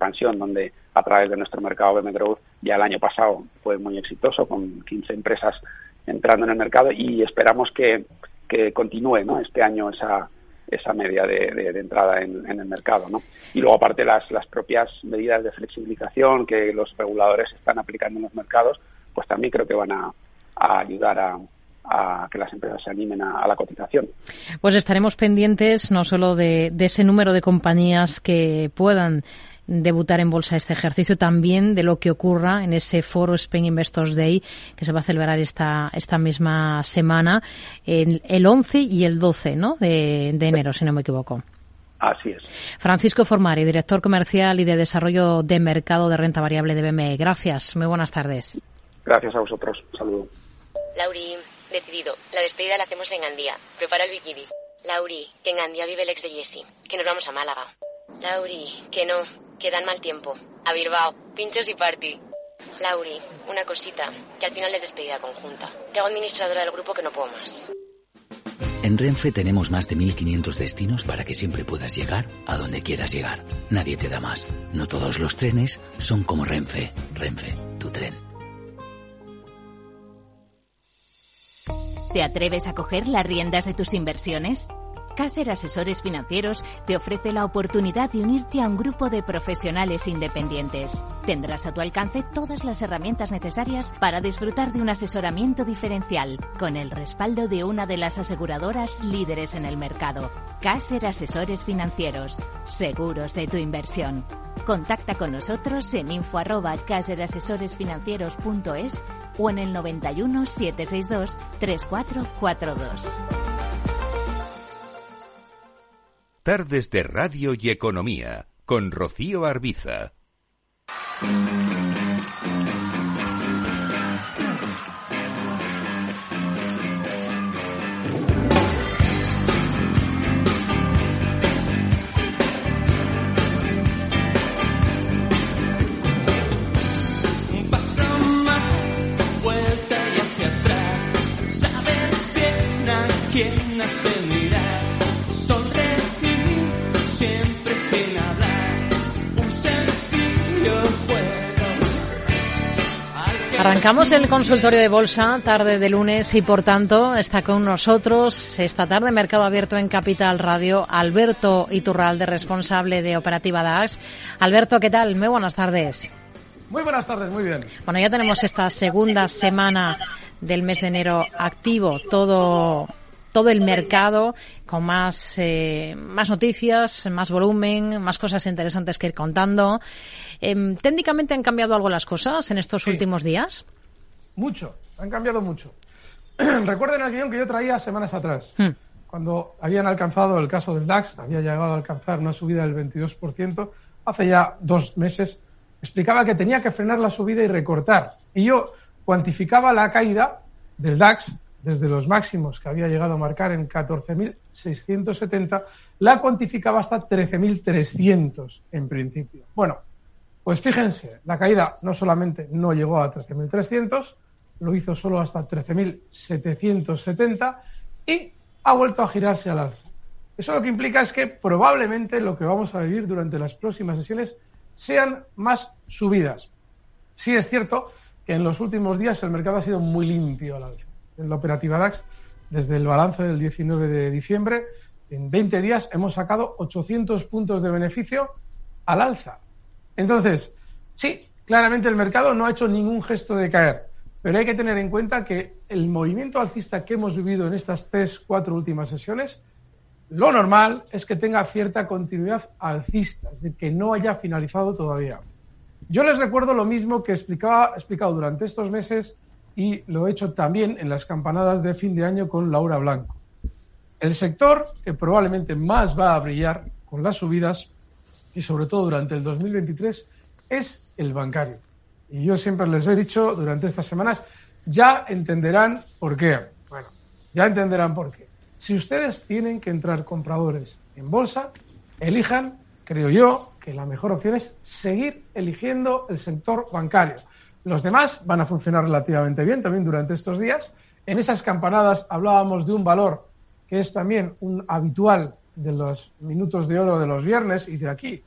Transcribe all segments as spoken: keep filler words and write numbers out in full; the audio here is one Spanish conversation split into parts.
expansión, donde a través de nuestro mercado B M Growth ya el año pasado fue muy exitoso, con quince empresas entrando en el mercado, y esperamos que, que continúe, ¿no?, este año esa esa media de, de, de entrada en, en el mercado, ¿no? Y luego, aparte, las, las propias medidas de flexibilización que los reguladores están aplicando en los mercados, pues también creo que van a, a ayudar a... a que las empresas se animen a, a la cotización. Pues estaremos pendientes no solo de, de ese número de compañías que puedan debutar en bolsa este ejercicio, también de lo que ocurra en ese foro Spain Investors Day que se va a celebrar esta esta misma semana, el, el once y el doce, ¿no?, de, de enero, si no me equivoco. Así es. Francisco Formari, director comercial y de desarrollo de mercado de renta variable de B M E. Gracias, muy buenas tardes. Gracias a vosotros, un saludo. Lauri, decidido. La despedida la hacemos en Andía. Prepara el bikini. Lauri, que en Andía vive el ex de Jessy. Que nos vamos a Málaga. Lauri, que no. Que dan mal tiempo. A Bilbao. Pinchos y party. Lauri, una cosita. Que al final es despedida conjunta. Te hago administradora del grupo que no puedo más. En Renfe tenemos más de mil quinientos destinos para que siempre puedas llegar a donde quieras llegar. Nadie te da más. No todos los trenes son como Renfe. Renfe, tu tren. ¿Te atreves a coger las riendas de tus inversiones? Caser Asesores Financieros te ofrece la oportunidad de unirte a un grupo de profesionales independientes. Tendrás a tu alcance todas las herramientas necesarias para disfrutar de un asesoramiento diferencial, con el respaldo de una de las aseguradoras líderes en el mercado. Caser Asesores Financieros. Seguros de tu inversión. Contacta con nosotros en info arroba caser asesores financieros punto es o en el noventa y uno, setecientos sesenta y dos, treinta y cuatro cuarenta y dos. Tardes de Radio y Economía con Rocío Arbiza. ¿Quién hace mirar? Sobre mí, siempre sin hablar. Un sencillo fuego. Arrancamos el consultorio de bolsa, tarde de lunes, y por tanto está con nosotros esta tarde, Mercado Abierto en Capital Radio, Alberto Iturralde, responsable de Operativa D A X. Alberto, ¿qué tal? Muy buenas tardes. Muy buenas tardes, muy bien. Bueno, ya tenemos esta segunda semana del mes de enero activo, todo... todo el mercado con más eh, más noticias, más volumen, más cosas interesantes que ir contando. Eh, ¿Técnicamente han cambiado algo las cosas en estos sí. últimos días? Mucho, han cambiado mucho. Recuerden el guión que yo traía semanas atrás, hmm. cuando habían alcanzado el caso del D A X, había llegado a alcanzar una subida del veintidós por ciento hace ya dos meses. Explicaba que tenía que frenar la subida y recortar. Y yo cuantificaba la caída del D A X desde los máximos que había llegado a marcar en catorce mil seiscientos setenta, la cuantificaba hasta trece mil trescientos en principio. Bueno, pues fíjense, la caída no solamente no llegó a trece mil trescientos, lo hizo solo hasta trece mil setecientos setenta y ha vuelto a girarse al alza. Eso lo que implica es que probablemente lo que vamos a vivir durante las próximas sesiones sean más subidas. Sí es cierto que en los últimos días el mercado ha sido muy limpio al alza. En la operativa D A X, desde el balance del diecinueve de diciembre, en veinte días hemos sacado ochocientos puntos de beneficio al alza. Entonces, sí, claramente el mercado no ha hecho ningún gesto de caer, pero hay que tener en cuenta que el movimiento alcista que hemos vivido en estas tres, cuatro últimas sesiones, lo normal es que tenga cierta continuidad alcista, es decir, que no haya finalizado todavía. Yo les recuerdo lo mismo que explicaba, explicado durante estos meses, y lo he hecho también en las campanadas de fin de año con Laura Blanco. El sector que probablemente más va a brillar con las subidas, y sobre todo durante el dos mil veintitrés, es el bancario. Y yo siempre les he dicho durante estas semanas, ya entenderán por qué. Bueno, ya entenderán por qué. Si ustedes tienen que entrar compradores en bolsa, elijan, creo yo, que la mejor opción es seguir eligiendo el sector bancario. Los demás van a funcionar relativamente bien también durante estos días. En esas campanadas hablábamos de un valor que es también un habitual de los minutos de oro de los viernes y de aquí.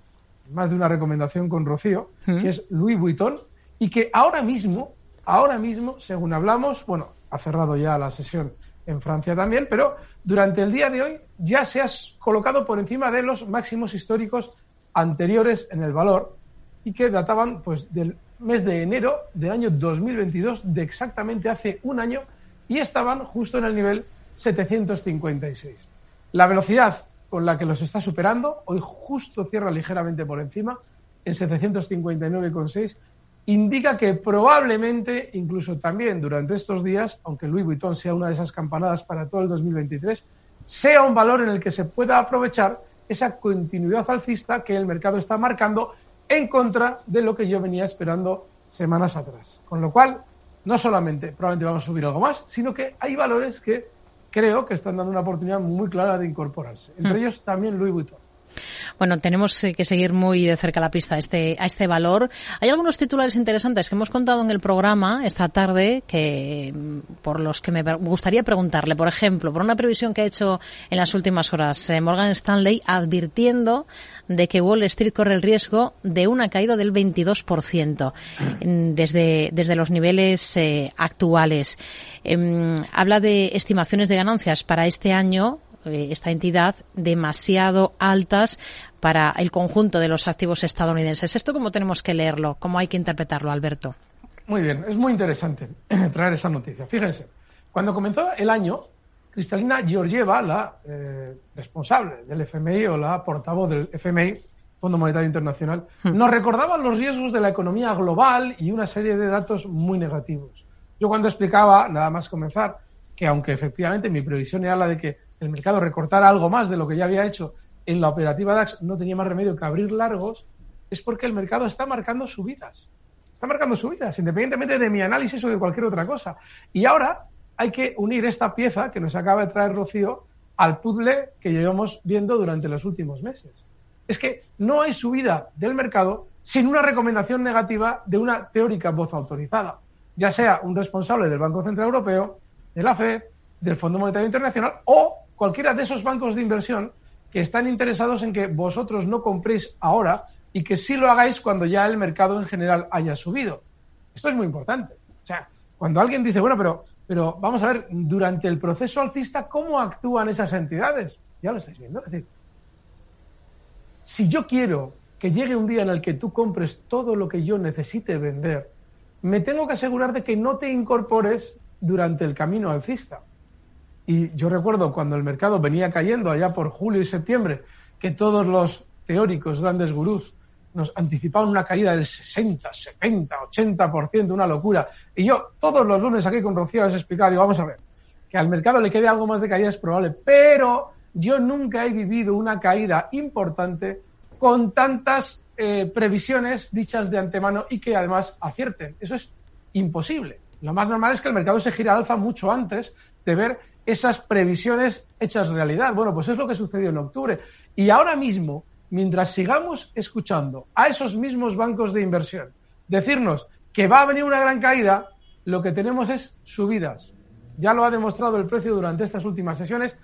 más de una recomendación con Rocío, ¿Mm? que es Louis Vuitton, y que ahora mismo, ahora mismo, según hablamos, bueno, ha cerrado ya la sesión en Francia también, pero durante el día de hoy ya se ha colocado por encima de los máximos históricos anteriores en el valor y que databan pues del mes de enero del año dos mil veintidós, de exactamente hace un año, y estaban justo en el nivel setecientos cincuenta y seis. La velocidad con la que los está superando, hoy justo cierra ligeramente por encima, en setecientos cincuenta y nueve coma seis, indica que probablemente, incluso también durante estos días, aunque Louis Vuitton sea una de esas campanadas para todo el dos mil veintitrés, sea un valor en el que se pueda aprovechar esa continuidad alcista que el mercado está marcando en contra de lo que yo venía esperando semanas atrás. Con lo cual, no solamente probablemente vamos a subir algo más, sino que hay valores que creo que están dando una oportunidad muy clara de incorporarse. Entre mm. ellos también Louis Vuitton. Bueno, tenemos que seguir muy de cerca la pista a este, a este valor. Hay algunos titulares interesantes que hemos contado en el programa esta tarde que por los que me gustaría preguntarle. Por ejemplo, por una previsión que ha hecho en las últimas horas eh, Morgan Stanley, advirtiendo de que Wall Street corre el riesgo de una caída del veintidós por ciento desde, desde los niveles eh, actuales. Eh, habla de estimaciones de ganancias para este año, esta entidad, demasiado altas para el conjunto de los activos estadounidenses. ¿Esto cómo tenemos que leerlo? ¿Cómo hay que interpretarlo, Alberto? Muy bien, es muy interesante traer esa noticia. Fíjense, cuando comenzó el año, Cristalina Georgieva, la eh, responsable del F M I o la portavoz del F M I, Fondo Monetario Internacional, hmm. nos recordaba los riesgos de la economía global y una serie de datos muy negativos. Yo cuando explicaba, nada más comenzar, que aunque efectivamente mi previsión era la de que el mercado recortara algo más de lo que ya había hecho en la operativa DAX, no tenía más remedio que abrir largos, es porque el mercado está marcando subidas. Está marcando subidas, independientemente de mi análisis o de cualquier otra cosa. Y ahora hay que unir esta pieza que nos acaba de traer Rocío al puzzle que llevamos viendo durante los últimos meses. Es que no hay subida del mercado sin una recomendación negativa de una teórica voz autorizada, ya sea un responsable del Banco Central Europeo, de la F E D, del Fondo Monetario Internacional o cualquiera de esos bancos de inversión que están interesados en que vosotros no compréis ahora y que sí lo hagáis cuando ya el mercado en general haya subido. Esto es muy importante. O sea, cuando alguien dice, bueno, pero, pero vamos a ver, durante el proceso alcista, ¿cómo actúan esas entidades? Ya lo estáis viendo. Es decir, si yo quiero que llegue un día en el que tú compres todo lo que yo necesite vender, me tengo que asegurar de que no te incorpores durante el camino alcista. Y yo recuerdo cuando el mercado venía cayendo allá por julio y septiembre, que todos los teóricos, grandes gurús, nos anticipaban una caída del sesenta, setenta, ochenta por ciento, una locura. Y yo todos los lunes aquí con Rocío les explicaba, digo, vamos a ver, que al mercado le quede algo más de caída es probable, pero yo nunca he vivido una caída importante con tantas eh, previsiones dichas de antemano y que además acierten. Eso es imposible. Lo más normal es que el mercado se gira al alza mucho antes de ver esas previsiones hechas realidad. Bueno, pues es lo que sucedió en octubre. Y ahora mismo, mientras sigamos escuchando a esos mismos bancos de inversión decirnos que va a venir una gran caída, lo que tenemos es subidas. Ya lo ha demostrado el precio durante estas últimas sesiones.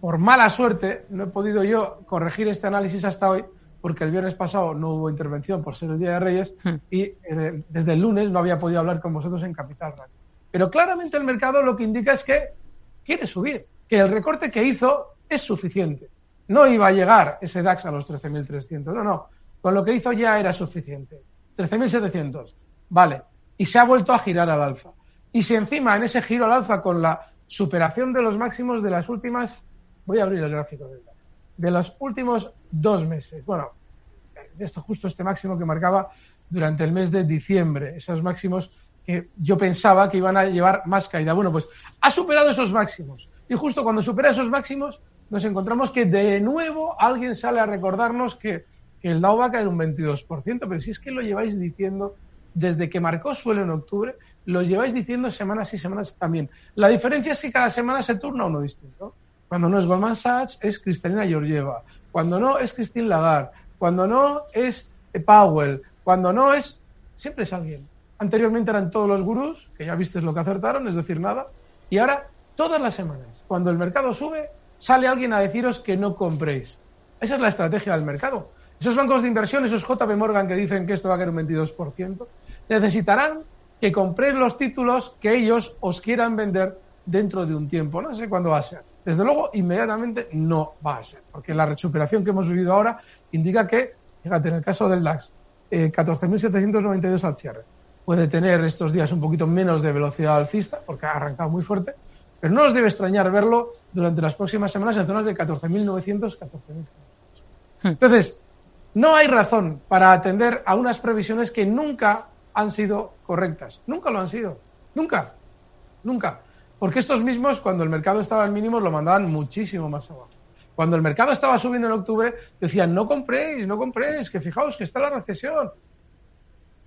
Por mala suerte, no he podido yo corregir este análisis hasta hoy, porque el viernes pasado no hubo intervención por ser el Día de Reyes y eh, desde el lunes no había podido hablar con vosotros en Capital Radio. Pero claramente el mercado lo que indica es que quiere subir, que el recorte que hizo es suficiente. No iba a llegar ese DAX a los trece mil trescientos, no, no. Con lo que hizo ya era suficiente. trece mil setecientos, vale. Y se ha vuelto a girar al alza. Y si encima en ese giro al alza con la superación de los máximos de las últimas... Voy a abrir el gráfico del DAX. De los últimos dos meses. Bueno, esto justo este máximo que marcaba durante el mes de diciembre. Esos máximos que yo pensaba que iban a llevar más caída. Bueno, pues ha superado esos máximos. Y justo cuando supera esos máximos, nos encontramos que de nuevo alguien sale a recordarnos que, que el Dow va a caer un veintidós por ciento. Pero si es que lo lleváis diciendo desde que marcó suelo en octubre, lo lleváis diciendo semanas y semanas también. La diferencia es que cada semana se turna uno distinto. Cuando no es Goldman Sachs, es Cristalina Georgieva. Cuando no es Christine Lagarde. Cuando no es Powell. Cuando no es... Siempre es alguien. Anteriormente eran todos los gurús, que ya viste lo que acertaron, es decir, nada. Y ahora, todas las semanas, cuando el mercado sube, sale alguien a deciros que no compréis. Esa es la estrategia del mercado. Esos bancos de inversión, esos J P Morgan que dicen que esto va a caer un veintidós por ciento, necesitarán que compréis los títulos que ellos os quieran vender dentro de un tiempo. No sé cuándo va a ser. Desde luego, inmediatamente no va a ser, porque la recuperación que hemos vivido ahora indica que, fíjate, en el caso del DAX, eh, catorce mil setecientos noventa y dos al cierre. Puede tener estos días un poquito menos de velocidad alcista, porque ha arrancado muy fuerte, pero no os debe extrañar verlo durante las próximas semanas en zonas de catorce mil novecientos, catorce mil quinientos. Entonces, no hay razón para atender a unas previsiones que nunca han sido correctas. Nunca lo han sido. Nunca. Nunca. Porque estos mismos, cuando el mercado estaba en mínimos, lo mandaban muchísimo más abajo. Cuando el mercado estaba subiendo en octubre, decían, no compréis, no compréis, que fijaos que está la recesión.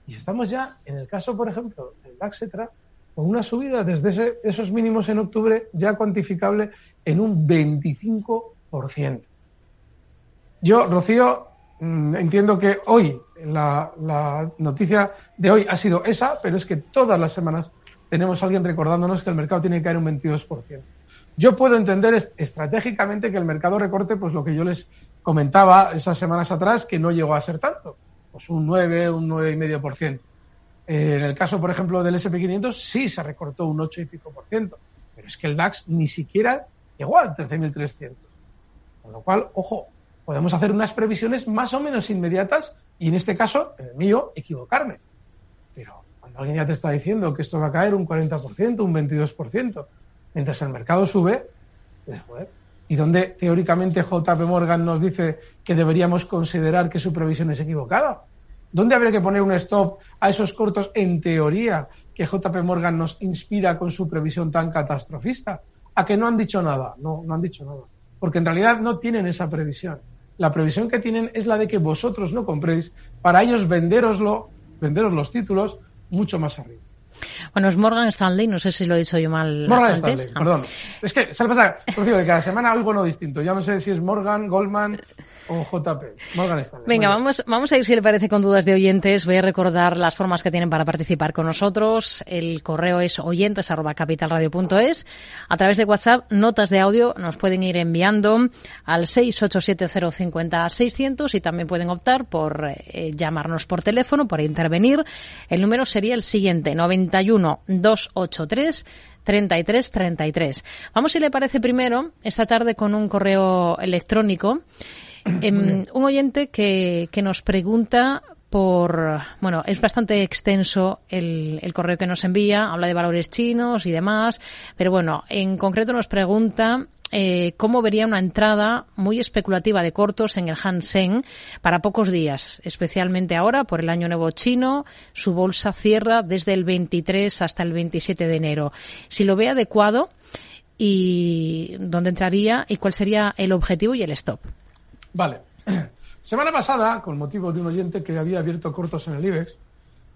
Y estamos ya, en el caso, por ejemplo, del DAX, etcétera, con una subida desde ese, esos mínimos en octubre ya cuantificable en un veinticinco por ciento. Yo, Rocío, entiendo que hoy, la, la noticia de hoy ha sido esa, pero es que todas las semanas tenemos a alguien recordándonos que el mercado tiene que caer un veintidós por ciento. Yo puedo entender estratégicamente que el mercado recorte, pues lo que yo les comentaba esas semanas atrás, que no llegó a ser tanto, pues un nueve, un nueve coma cinco por ciento. Eh, en el caso, por ejemplo, del ese and pe quinientos, sí se recortó un ocho y pico por ciento, pero es que el DAX ni siquiera llegó al trece mil trescientos. Con lo cual, ojo, podemos hacer unas previsiones más o menos inmediatas y, en este caso, en el mío, equivocarme. Pero cuando alguien ya te está diciendo que esto va a caer un cuarenta por ciento, un veintidós por ciento, mientras el mercado sube, pues, joder, y donde teóricamente J P Morgan nos dice que deberíamos considerar que su previsión es equivocada. ¿Dónde habría que poner un stop a esos cortos, en teoría, que J P Morgan nos inspira con su previsión tan catastrofista? ¿A que no han dicho nada? No, no han dicho nada. Porque en realidad no tienen esa previsión. La previsión que tienen es la de que vosotros no compréis, para ellos venderoslo, venderos los títulos mucho más arriba. Bueno, es Morgan Stanley, no sé si lo he dicho yo mal Morgan antes. Stanley, ah. perdón. Es que, ¿sabes qué pasa? Que cada semana oigo uno distinto. Ya no sé si es Morgan, Goldman o J P. Morgan Stanley. Venga, vamos, vamos a ir, si le parece, con dudas de oyentes. Voy a recordar las formas que tienen para participar con nosotros. El correo es oyentes arroba capitalradio.es. A través de WhatsApp, notas de audio nos pueden ir enviando al seis ocho siete cero cinco cero seis cero cero y también pueden optar por eh, llamarnos por teléfono, por intervenir. El número sería el siguiente, noventa y uno, dos ochenta y tres, treinta y tres treinta y tres. Vamos, si le parece, primero esta tarde con un correo electrónico. Eh, un oyente que, que nos pregunta por... Bueno, es bastante extenso el, el correo que nos envía, habla de valores chinos y demás, pero bueno, en concreto nos pregunta... Eh, ¿Cómo vería una entrada muy especulativa de cortos en el Hang Seng para pocos días, especialmente ahora por el Año Nuevo Chino? Su bolsa cierra desde el veintitrés hasta el veintisiete de enero. Si lo ve adecuado, ¿y dónde entraría y cuál sería el objetivo y el stop? Vale. Semana pasada, con motivo de un oyente que había abierto cortos en el IBEX,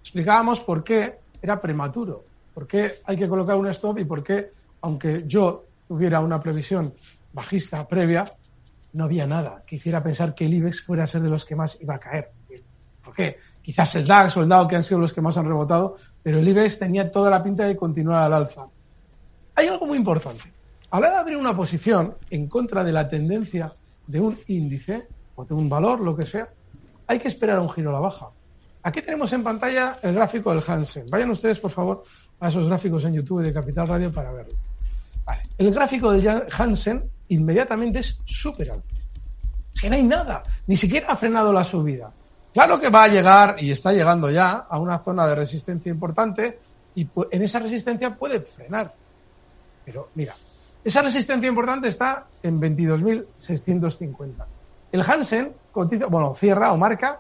explicábamos por qué era prematuro, por qué hay que colocar un stop y por qué, aunque yo hubiera una previsión bajista previa, no había nada que hiciera pensar que el IBEX fuera a ser de los que más iba a caer. ¿Por qué? Quizás el DAX o el Dow, que han sido los que más han rebotado, pero el IBEX tenía toda la pinta de continuar al alza. Hay algo muy importante. A la hora de abrir una posición en contra de la tendencia de un índice o de un valor, lo que sea, hay que esperar un giro a la baja. Aquí tenemos en pantalla el gráfico del Hang Seng. Vayan ustedes, por favor, a esos gráficos en YouTube de Capital Radio para verlo. Vale. El gráfico de Hang Seng inmediatamente es súper alcista. Es que no hay nada. Ni siquiera ha frenado la subida. Claro que va a llegar, y está llegando ya, a una zona de resistencia importante, y en esa resistencia puede frenar. Pero mira, esa resistencia importante está en veintidós mil seiscientos cincuenta. El Hang Seng cotiza, bueno, cierra o marca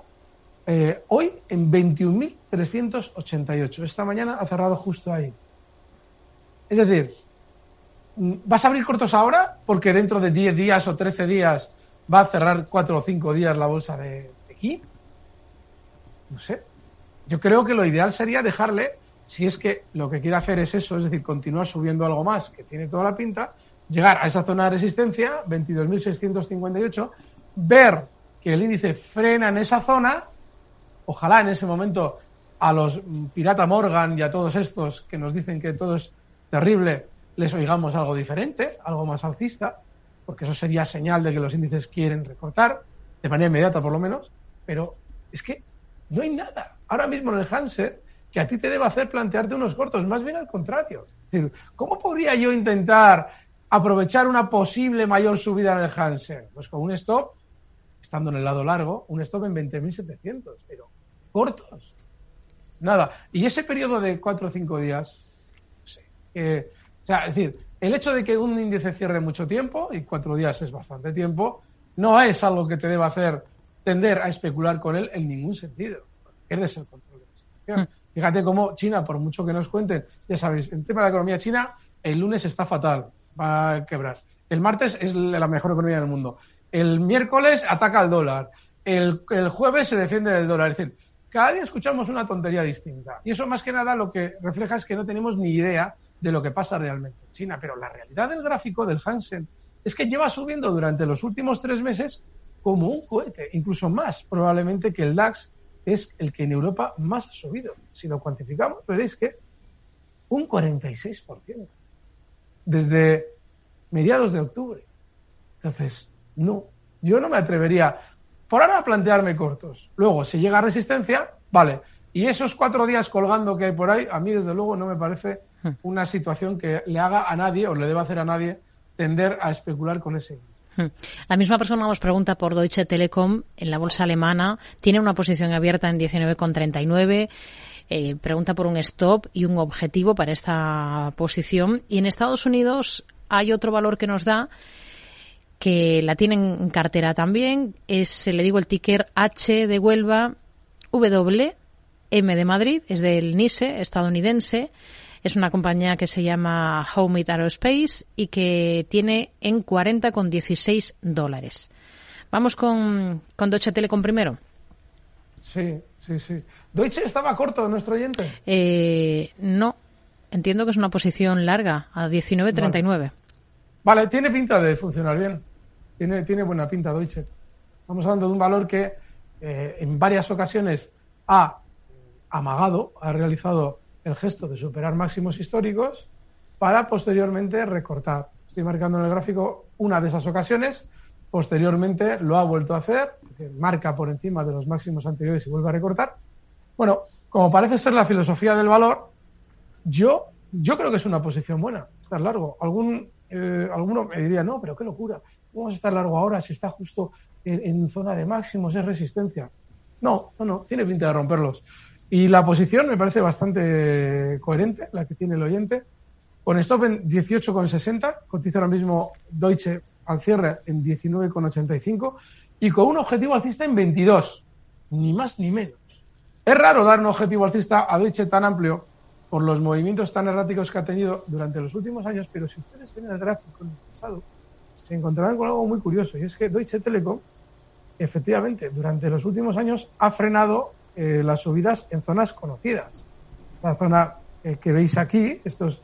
eh, hoy en veintiún mil trescientos ochenta y ocho. Esta mañana ha cerrado justo ahí. Es decir... ¿Vas a abrir cortos ahora? Porque dentro de diez días o trece días va a cerrar cuatro o cinco días la bolsa de, de aquí. No sé. Yo creo que lo ideal sería dejarle, si es que lo que quiere hacer es eso, es decir, continuar subiendo algo más, que tiene toda la pinta, llegar a esa zona de resistencia, veintidós mil seiscientos cincuenta y ocho, ver que el índice frena en esa zona, ojalá en ese momento a los Pirata Morgan y a todos estos que nos dicen que todo es terrible, les oigamos algo diferente, algo más alcista, porque eso sería señal de que los índices quieren recortar, de manera inmediata por lo menos, pero es que no hay nada ahora mismo en el Hang Seng que a ti te deba hacer plantearte unos cortos, más bien al contrario. Es decir, ¿cómo podría yo intentar aprovechar una posible mayor subida en el Hang Seng? Pues con un stop, estando en el lado largo, un stop en veinte mil setecientos, pero cortos, nada. Y ese periodo de cuatro o cinco días, no sé, eh, o sea, es decir, el hecho de que un índice cierre mucho tiempo, y cuatro días es bastante tiempo, no es algo que te deba hacer tender a especular con él en ningún sentido. Pierdes el control de la situación. Fíjate cómo China, por mucho que nos cuenten, ya sabéis, el tema de la economía china, el lunes está fatal, va a quebrar. El martes es la mejor economía del mundo. El miércoles ataca al dólar. El, el jueves se defiende del dólar. Es decir, cada día escuchamos una tontería distinta. Y eso, más que nada, lo que refleja es que no tenemos ni idea de lo que pasa realmente en China. Pero la realidad del gráfico del Hang Seng es que lleva subiendo durante los últimos tres meses como un cohete, incluso más probablemente que el DAX, es el que en Europa más ha subido. Si lo cuantificamos, veréis que un cuarenta y seis por ciento desde mediados de octubre. Entonces, no, yo no me atrevería por ahora a plantearme cortos. Luego, si llega resistencia, vale. Y esos cuatro días colgando que hay por ahí, a mí desde luego no me parece una situación que le haga a nadie o le deba hacer a nadie tender a especular con ese. La misma persona nos pregunta por Deutsche Telekom en la bolsa alemana. Tiene una posición abierta en diecinueve con treinta y nueve. Eh, pregunta por un stop y un objetivo para esta posición. Y en Estados Unidos hay otro valor que nos da, que la tienen en cartera también. Es, le digo, el ticker H de Huelva, W, M de Madrid. Es del NISE estadounidense. Es una compañía que se llama Homemade Aerospace y que tiene en cuarenta con dieciséis dólares. Vamos con, con Deutsche Telekom primero. Sí, sí, sí. ¿Deutsche estaba corto, nuestro oyente? Eh, no, entiendo que es una posición larga, a diecinueve treinta y nueve. Vale. vale, tiene pinta de funcionar bien. Tiene, tiene buena pinta Deutsche. Estamos hablando de un valor que eh, en varias ocasiones ha amagado, ha realizado el gesto de superar máximos históricos para posteriormente recortar. Estoy marcando en el gráfico una de esas ocasiones, posteriormente lo ha vuelto a hacer, es decir, marca por encima de los máximos anteriores y vuelve a recortar. Bueno, como parece ser la filosofía del valor, yo yo creo que es una posición buena, estar largo. Algún eh, alguno me diría, no, pero qué locura, ¿cómo vas a estar largo ahora si está justo en, en zona de máximos, es resistencia? No, no, no, tiene pinta de romperlos. Y la posición me parece bastante coherente, la que tiene el oyente. Con stop en dieciocho con sesenta, cotiza ahora mismo Deutsche al cierre en diecinueve con ochenta y cinco y con un objetivo alcista en veintidós, ni más ni menos. Es raro dar un objetivo alcista a Deutsche tan amplio por los movimientos tan erráticos que ha tenido durante los últimos años, pero si ustedes ven el gráfico en el pasado, se encontrarán con algo muy curioso, y es que Deutsche Telekom, efectivamente, durante los últimos años ha frenado Eh, las subidas en zonas conocidas. Esta zona eh, que veis aquí, estos,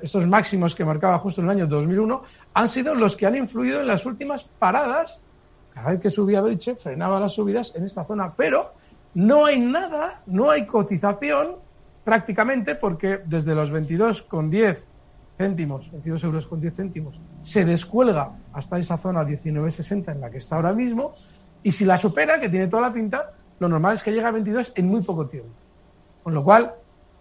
estos máximos que marcaba justo en el año dos mil uno, han sido los que han influido en las últimas paradas. Cada vez que subía Deutsche, frenaba las subidas en esta zona, pero no hay nada, no hay cotización prácticamente, porque desde los veintidós con diez céntimos, veintidós euros con diez céntimos, se descuelga hasta esa zona diecinueve sesenta en la que está ahora mismo, y si la supera, que tiene toda la pinta, lo normal es que llegue a veintidós en muy poco tiempo. Con lo cual,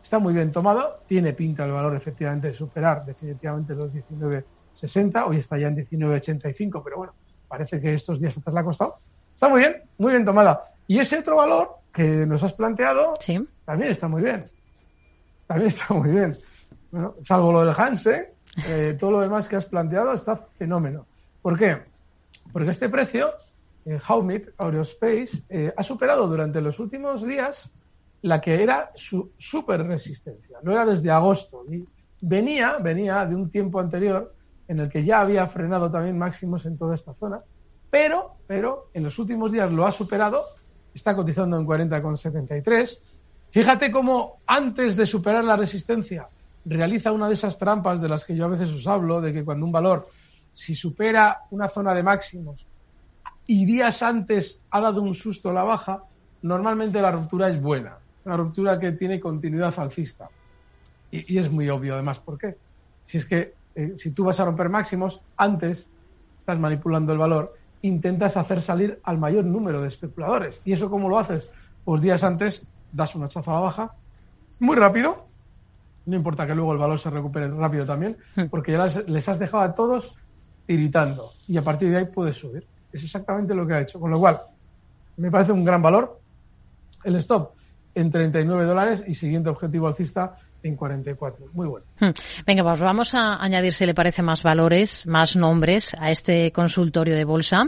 está muy bien tomado, tiene pinta el valor efectivamente de superar definitivamente los diecinueve sesenta, hoy está ya en diecinueve ochenta y cinco, pero bueno, parece que estos días atrás le ha costado. Está muy bien, muy bien tomada. Y ese otro valor que nos has planteado, sí, también está muy bien. También está muy bien. Bueno, salvo lo del Hang Seng, eh, todo lo demás que has planteado está fenómeno. ¿Por qué? Porque este precio, Howmet Aerospace, eh, ha superado durante los últimos días la que era su super resistencia. Lo era desde agosto y venía, venía de un tiempo anterior en el que ya había frenado también máximos en toda esta zona, pero, pero en los últimos días lo ha superado, está cotizando en cuarenta con setenta y tres. Fíjate cómo antes de superar la resistencia realiza una de esas trampas de las que yo a veces os hablo, de que cuando un valor, si supera una zona de máximos y días antes ha dado un susto a la baja, normalmente la ruptura es buena, una ruptura que tiene continuidad alcista. Y, y es muy obvio además por qué. Si es que eh, si tú vas a romper máximos, antes estás manipulando el valor intentas hacer salir al mayor número de especuladores. ¿Y eso cómo lo haces? Pues días antes das una chaza a la baja, muy rápido, no importa que luego el valor se recupere rápido también, porque ya les has dejado a todos tiritando y a partir de ahí puedes subir. Es exactamente lo que ha hecho, con lo cual me parece un gran valor. El stop en treinta y nueve dólares y siguiente objetivo alcista en cuarenta y cuatro. Muy bueno. Venga, pues vamos a añadir, si le parece, más valores, más nombres a este consultorio de bolsa.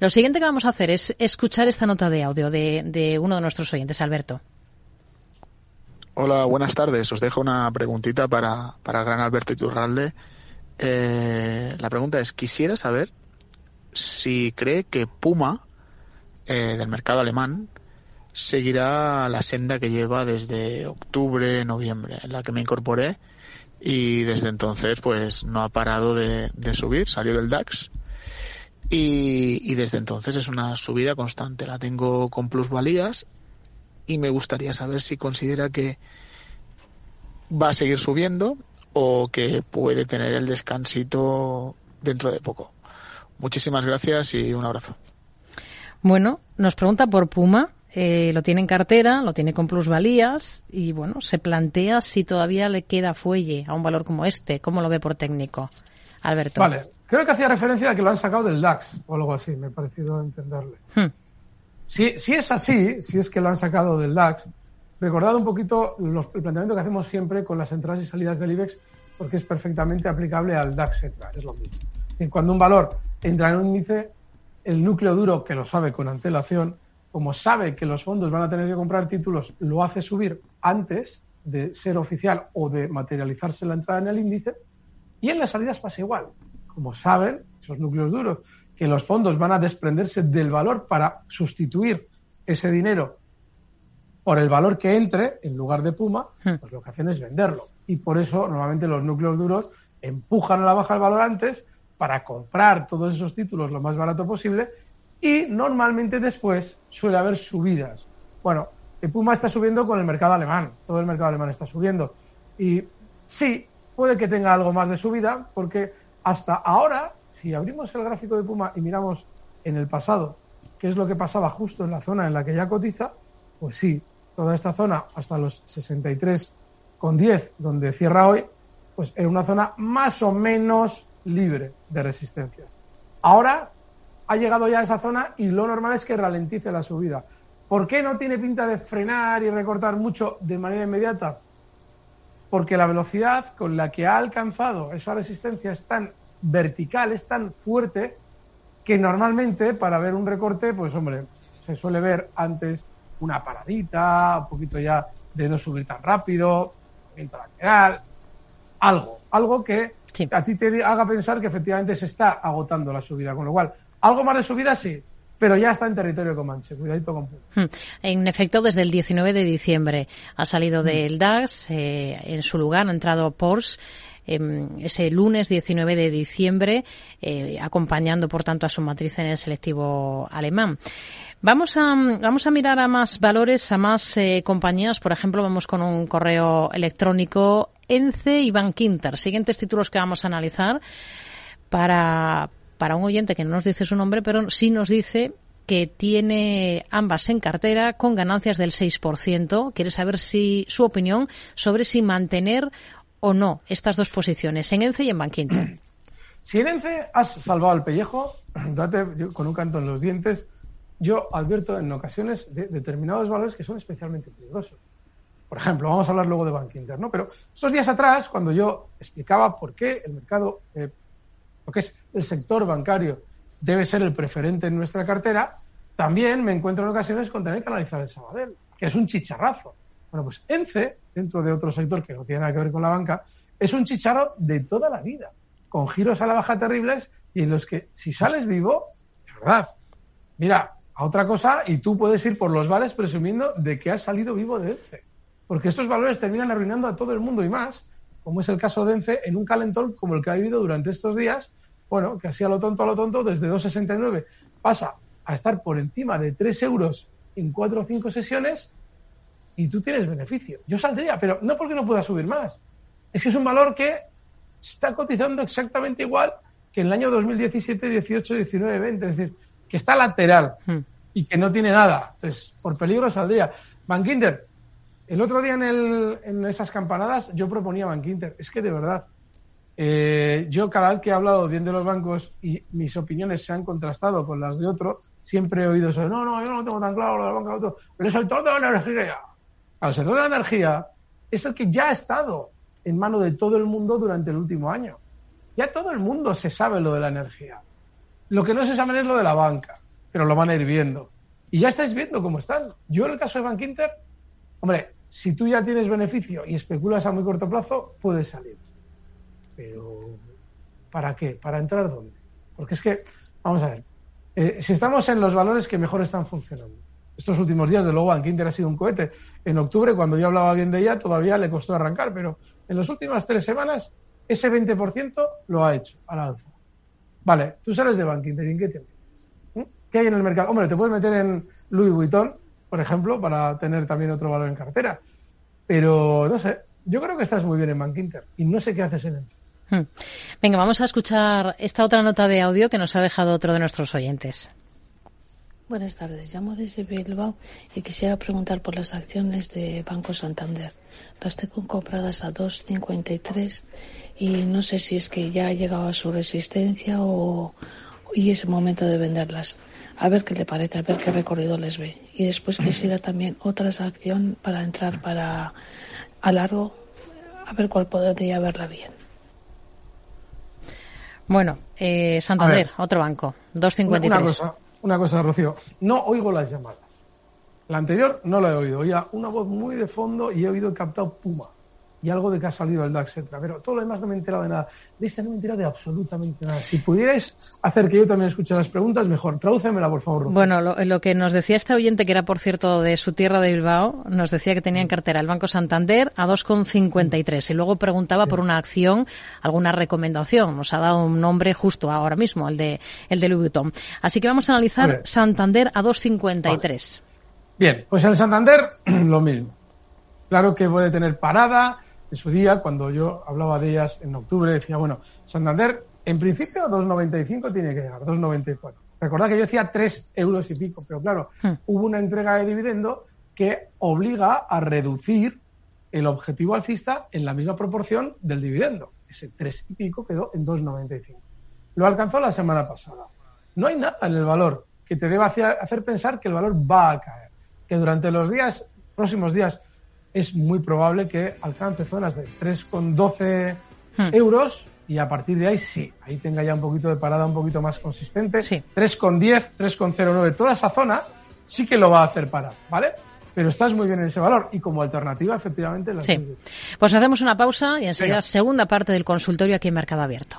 Lo siguiente que vamos a hacer es escuchar esta nota de audio de, de uno de nuestros oyentes, Alberto. Hola, buenas tardes. Os dejo una preguntita para, para el gran Alberto Iturralde. Eh, la pregunta es, quisiera saber si cree que Puma, eh, del mercado alemán, seguirá la senda que lleva desde octubre, noviembre, en la que me incorporé, y desde entonces pues no ha parado de, de subir. Salió del DAX y, y desde entonces es una subida constante. La tengo con plusvalías y me gustaría saber si considera que va a seguir subiendo o que puede tener el descansito dentro de poco. Muchísimas gracias y un abrazo. Bueno, nos pregunta por Puma. Eh, lo tiene en cartera, lo tiene con plusvalías y, bueno, se plantea si todavía le queda fuelle a un valor como este. ¿Cómo lo ve por técnico, Alberto? Vale, creo que hacía referencia a que lo han sacado del DAX o algo así, me ha parecido entenderle. Hmm. Si, si es así, si es que lo han sacado del DAX, recordad un poquito los, el planteamiento que hacemos siempre con las entradas y salidas del IBEX, porque es perfectamente aplicable al DAX, etcétera. Es lo mismo. Cuando un valor entra en un índice, el núcleo duro, que lo sabe con antelación, como sabe que los fondos van a tener que comprar títulos, lo hace subir antes de ser oficial o de materializarse la entrada en el índice, y en las salidas pasa igual. Como saben esos núcleos duros que los fondos van a desprenderse del valor para sustituir ese dinero por el valor que entre en lugar de Puma, pues lo que hacen es venderlo. Y por eso normalmente los núcleos duros empujan a la baja el valor antes para comprar todos esos títulos lo más barato posible. Y normalmente después suele haber subidas. Bueno, Puma está subiendo con el mercado alemán. Todo el mercado alemán está subiendo. Y sí, puede que tenga algo más de subida, porque hasta ahora, si abrimos el gráfico de Puma y miramos en el pasado, qué es lo que pasaba justo en la zona en la que ya cotiza, pues sí, toda esta zona hasta los sesenta y tres con diez, donde cierra hoy, pues era una zona más o menos libre de resistencias. Ahora ha llegado ya a esa zona y lo normal es que ralentice la subida. ¿Por qué no tiene pinta de frenar y recortar mucho de manera inmediata? Porque la velocidad con la que ha alcanzado esa resistencia es tan vertical, es tan fuerte, que normalmente para ver un recorte, pues hombre, se suele ver antes una paradita, un poquito ya de no subir tan rápido, movimiento lateral, algo, algo que sí, a ti te haga pensar que efectivamente se está agotando la subida, con lo cual algo más de subida sí, pero ya está en territorio comanche. Cuidadito con Puma. En efecto, desde el diecinueve de diciembre ha salido del DAX, eh, en su lugar ha entrado Porsche, eh, ese lunes diecinueve de diciembre, eh, acompañando, por tanto, a su matriz en el selectivo alemán. Vamos a, vamos a mirar a más valores, a más eh, compañías. Por ejemplo, vamos con un correo electrónico, Ence y Banquinter. Siguientes títulos que vamos a analizar para... para un oyente que no nos dice su nombre, pero sí nos dice que tiene ambas en cartera con ganancias del seis por ciento. Quiere saber si su opinión sobre si mantener o no estas dos posiciones, en Ence y en Banquinter. Si en Ence has salvado el pellejo, date con un canto en los dientes. Yo advierto en ocasiones de determinados valores que son especialmente peligrosos. Por ejemplo, vamos a hablar luego de Banquinter, ¿no? Pero estos días atrás, cuando yo explicaba por qué el mercado... Eh, lo que es el sector bancario debe ser el preferente en nuestra cartera, también me encuentro en ocasiones con tener que analizar el Sabadell, que es un chicharrazo. Bueno, pues Ence, dentro de otro sector que no tiene nada que ver con la banca, es un chicharro de toda la vida, con giros a la baja terribles y en los que, si sales vivo, de verdad, mira, a otra cosa, y tú puedes ir por los bares presumiendo de que has salido vivo de Ence. Porque estos valores terminan arruinando a todo el mundo y más, como es el caso de Ence, en un calentón como el que ha vivido durante estos días. Bueno, que así a lo tonto, a lo tonto, desde dos sesenta y nueve pasa a estar por encima de tres euros en cuatro o cinco sesiones y tú tienes beneficio. Yo saldría, pero no porque no pueda subir más. Es que es un valor que está cotizando exactamente igual que en el año dos mil diecisiete, dieciocho, diecinueve, veinte. Es decir, que está lateral mm. y que no tiene nada. Entonces, por peligro saldría. Banquinter, el otro día en, el, en esas campanadas yo proponía Banquinter. Es que de verdad, eh, yo cada vez que he hablado bien de los bancos y mis opiniones se han contrastado con las de otro, siempre he oído eso. No, no, yo no lo tengo tan claro, lo del banco del otro. Pero es el sector de la energía. El sector de la energía es el que ya ha estado en mano de todo el mundo durante el último año. Ya todo el mundo se sabe lo de la energía. Lo que no se sabe es lo de la banca, pero lo van a ir viendo. Y ya estáis viendo cómo están. Yo en el caso de Banquinter, hombre, si tú ya tienes beneficio y especulas a muy corto plazo, puedes salir. Pero ¿para qué? ¿Para entrar dónde? Porque es que, vamos a ver, eh, si estamos en los valores que mejor están funcionando. Estos últimos días, de luego, Banquinter ha sido un cohete. En octubre, cuando yo hablaba bien de ella, todavía le costó arrancar, pero en las últimas tres semanas, ese veinte por ciento lo ha hecho al alza. Vale, tú sales de Banquinter, ¿en qué te metes? ¿Qué hay en el mercado? Hombre, te puedes meter en Louis Vuitton, por ejemplo, para tener también otro valor en cartera. Pero, no sé, yo creo que estás muy bien en Banquinter y no sé qué haces en él. El... Venga, vamos a escuchar esta otra nota de audio que nos ha dejado otro de nuestros oyentes. Buenas tardes, llamo desde Bilbao y quisiera preguntar por las acciones de Banco Santander. Las tengo compradas a dos cincuenta y tres y no sé si es que ya ha llegado a su resistencia o y es el momento de venderlas. A ver qué le parece, a ver qué recorrido les ve. Y después quisiera también otra acción para entrar para a largo, a ver cuál podría verla bien. Bueno, eh, Santander, otro banco, dos cincuenta y tres. Una cosa, Rocío, no oigo las llamadas. La anterior no la he oído. Oía una voz muy de fondo y he oído captado Puma y algo de que ha salido el DAX, etcétera. Pero todo lo demás no me he enterado de nada. De esta no me he enterado de absolutamente nada. Si pudierais hacer que yo también escuche las preguntas, mejor. Tradúcemela, por favor, Rocío. Bueno, lo, lo que nos decía este oyente, que era, por cierto, de su tierra de Bilbao, nos decía que tenía en cartera el Banco Santander a dos cincuenta y tres. Y luego preguntaba por una acción, alguna recomendación. Nos ha dado un nombre justo ahora mismo, el de el de Louis Vuitton. Así que vamos a analizar a Santander a dos cincuenta y tres. Vale. Bien, pues el Santander, lo mismo. Claro que puede tener parada. En su día, cuando yo hablaba de ellas en octubre, decía, bueno, Santander, en principio dos noventa y cinco tiene que llegar, dos noventa y cuatro. Recordad que yo decía tres euros y pico, pero claro, hmm. hubo una entrega de dividendo que obliga a reducir el objetivo alcista en la misma proporción del dividendo. Ese tres y pico quedó en dos noventa y cinco. Lo alcanzó la semana pasada. No hay nada en el valor que te deba hacer pensar que el valor va a caer, que durante los días, próximos días, es muy probable que alcance zonas de tres coma doce hmm. euros y a partir de ahí sí, ahí tenga ya un poquito de parada un poquito más consistente, sí. tres coma diez, tres coma cero nueve, toda esa zona sí que lo va a hacer parar, ¿vale? Pero estás muy bien en ese valor y como alternativa efectivamente... La sí, tengo. Pues hacemos una pausa y enseguida Venga. Segunda parte del consultorio aquí en Mercado Abierto.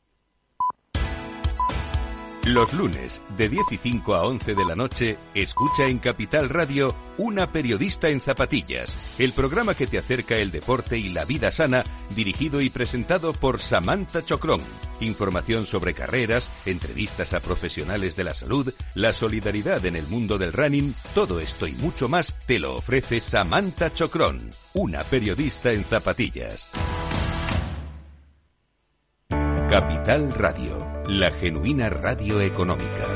Los lunes, de diez y cinco a once de la noche, escucha en Capital Radio Una periodista en zapatillas, el programa que te acerca el deporte y la vida sana, dirigido y presentado por Samantha Chocrón. Información sobre carreras, entrevistas a profesionales de la salud, la solidaridad en el mundo del running, todo esto y mucho más te lo ofrece Samantha Chocrón, Una periodista en zapatillas. Capital Radio, la genuina radio económica.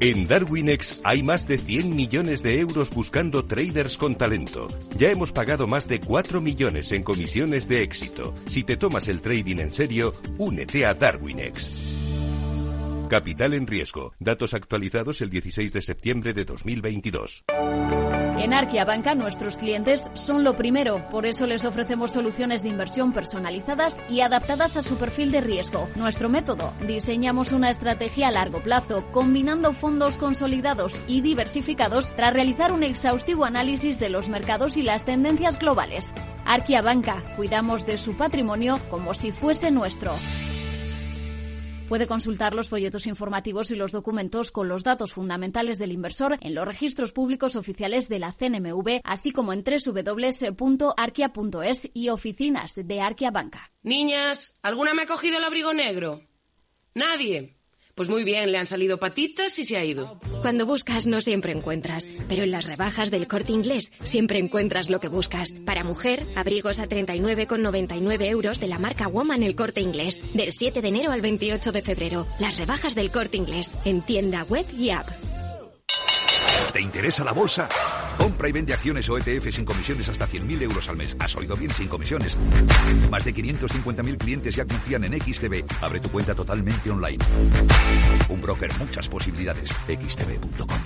En Darwinex hay más de cien millones de euros buscando traders con talento. Ya hemos pagado más de cuatro millones en comisiones de éxito. Si te tomas el trading en serio, únete a Darwinex. Capital en riesgo. Datos actualizados el dieciséis de septiembre de dos mil veintidós. En Arquia Banca nuestros clientes son lo primero, por eso les ofrecemos soluciones de inversión personalizadas y adaptadas a su perfil de riesgo. Nuestro método, diseñamos una estrategia a largo plazo, combinando fondos consolidados y diversificados tras realizar un exhaustivo análisis de los mercados y las tendencias globales. Arquia Banca, cuidamos de su patrimonio como si fuese nuestro. Puede consultar los folletos informativos y los documentos con los datos fundamentales del inversor en los registros públicos oficiales de la C N M V, así como en doble u doble u doble u punto arquia punto es y oficinas de Arquia Banca. Niñas, ¿alguna me ha cogido el abrigo negro? Nadie. Pues muy bien, le han salido patitas y se ha ido. Cuando buscas no siempre encuentras, pero en las rebajas del Corte Inglés siempre encuentras lo que buscas. Para mujer, abrigos a treinta y nueve con noventa y nueve euros de la marca Woman El Corte Inglés. Del siete de enero al veintiocho de febrero. Las rebajas del Corte Inglés en tienda, web y app. ¿Te interesa la bolsa? Compra y vende acciones o E T F sin comisiones hasta cien mil euros al mes. ¿Has oído bien? Sin comisiones. Más de quinientos cincuenta mil clientes ya confían en X T B. Abre tu cuenta totalmente online. Un broker, muchas posibilidades. X T B punto com.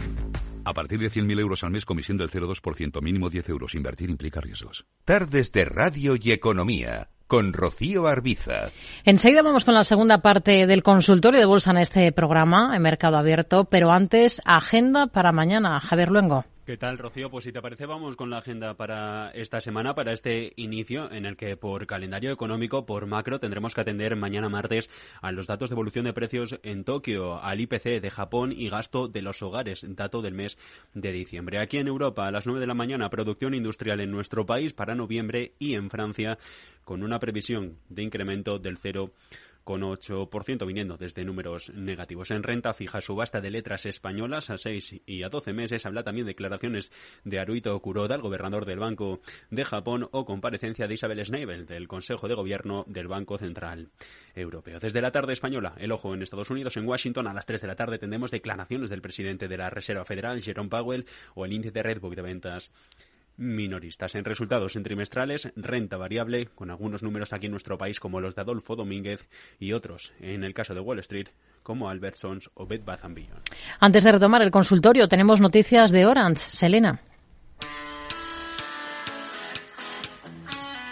A partir de cien mil euros al mes, comisión del cero coma dos por ciento, mínimo diez euros. Invertir implica riesgos. Tardes de Radio y Economía, con Rocío Arbiza. Enseguida vamos con la segunda parte del consultorio de bolsa en este programa, en Mercado Abierto, pero antes, agenda para mañana. Javier Luengo. ¿Qué tal, Rocío? Pues si te parece, vamos con la agenda para esta semana, para este inicio en el que por calendario económico, por macro, tendremos que atender mañana martes a los datos de evolución de precios en Tokio, al I P C de Japón y gasto de los hogares, dato del mes de diciembre. Aquí en Europa, a las nueve de la mañana, producción industrial en nuestro país para noviembre y en Francia, con una previsión de incremento del cero con ocho por ciento, viniendo desde números negativos. En renta fija, subasta de letras españolas a seis y a doce meses. Habla también declaraciones de Haruhito Kuroda, el gobernador del Banco de Japón, o comparecencia de Isabel Schnabel, del Consejo de Gobierno del Banco Central Europeo. Desde la tarde española, el ojo en Estados Unidos, en Washington, a las tres de la tarde tendremos declaraciones del presidente de la Reserva Federal, Jerome Powell, o el índice de Redbook de ventas minoristas. En resultados, en trimestrales, renta variable, con algunos números aquí en nuestro país como los de Adolfo Domínguez y otros, en el caso de Wall Street, como Albertsons o Bed Bath and Beyond. Antes de retomar el consultorio, tenemos noticias de Orange. Selena.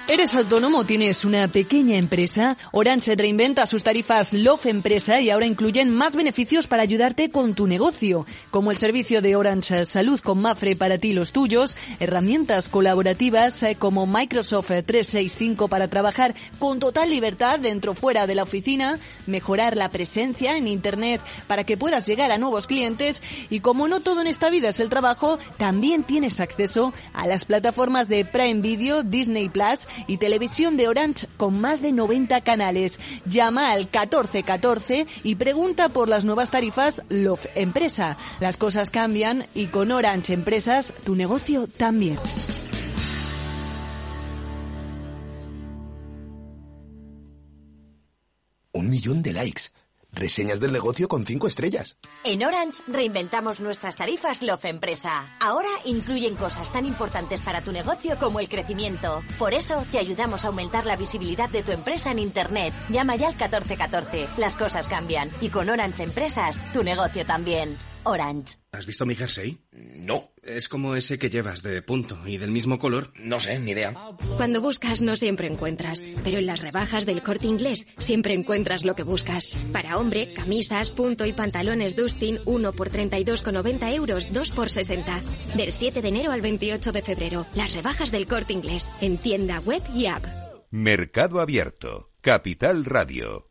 ¿Eres autónomo o tienes una pequeña empresa? Orange reinventa sus tarifas Love Empresa y ahora incluyen más beneficios para ayudarte con tu negocio, como el servicio de Orange Salud con Mafre para ti y los tuyos, herramientas colaborativas como Microsoft trescientos sesenta y cinco para trabajar con total libertad dentro o fuera de la oficina, mejorar la presencia en Internet para que puedas llegar a nuevos clientes y, como no todo en esta vida es el trabajo, también tienes acceso a las plataformas de Prime Video, Disney Plus y televisión de Orange con más de noventa canales. Llama al catorce catorce y pregunta por las nuevas tarifas Love Empresa. Las cosas cambian y con Orange Empresas tu negocio también. Un millón de likes. Reseñas del negocio con cinco estrellas. En Orange reinventamos nuestras tarifas Love Empresa. Ahora incluyen cosas tan importantes para tu negocio como el crecimiento. Por eso te ayudamos a aumentar la visibilidad de tu empresa en Internet. Llama ya al catorce catorce. Las cosas cambian. Y con Orange Empresas, tu negocio también. Orange. ¿Has visto mi jersey? No. Es como ese que llevas de punto y del mismo color. No sé, ni idea. Cuando buscas no siempre encuentras, pero en las rebajas del Corte Inglés siempre encuentras lo que buscas. Para hombre, camisas, punto y pantalones Dustin, uno por treinta y dos con noventa euros, dos por sesenta. Del siete de enero al veintiocho de febrero. Las rebajas del Corte Inglés en tienda, web y app. Mercado Abierto Capital Radio.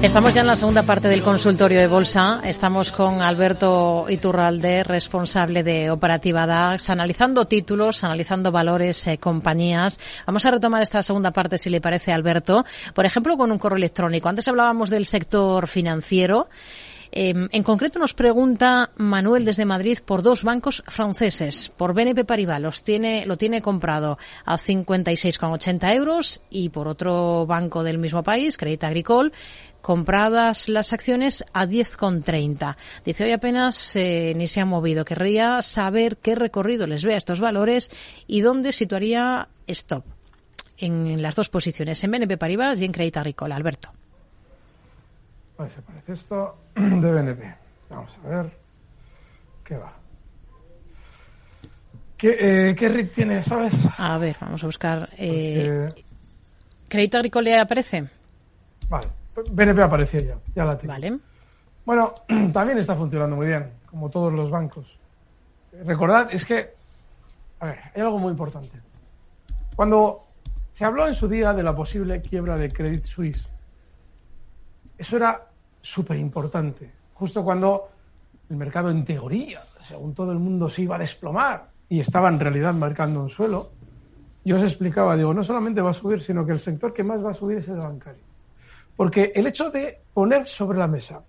Estamos ya en la segunda parte del consultorio de bolsa. Estamos con Alberto Iturralde, responsable de Operativa DAX, analizando títulos, analizando valores, eh, compañías. Vamos a retomar esta segunda parte, si le parece, Alberto. Por ejemplo, con un correo electrónico. Antes hablábamos del sector financiero. Eh, en concreto nos pregunta Manuel desde Madrid por dos bancos franceses, por B N P Paribas, los tiene, lo tiene comprado a cincuenta y seis con ochenta euros y por otro banco del mismo país, Crédit Agricole, compradas las acciones a diez con treinta. Dice, hoy apenas eh, ni se ha movido. Querría saber qué recorrido les ve a estos valores y dónde situaría stop en las dos posiciones, en B N P Paribas y en Crédit Agricole. Alberto. Ahí se aparece esto de B N P. Vamos a ver qué va. ¿Qué, eh, qué R I C tiene, sabes? A ver, vamos a buscar. Eh, Porque... ¿Crédito Agricole aparece? Vale, B N P aparecía ya, ya la tengo. Vale. Bueno, también está funcionando muy bien, como todos los bancos. Recordad, es que, a ver, hay algo muy importante. Cuando se habló en su día de la posible quiebra de Credit Suisse, eso era súper importante, justo cuando el mercado, en teoría, según todo el mundo, se iba a desplomar y estaba en realidad marcando un suelo. Yo os explicaba, digo, no solamente va a subir, sino que el sector que más va a subir es el bancario. Porque el hecho de poner sobre la mesa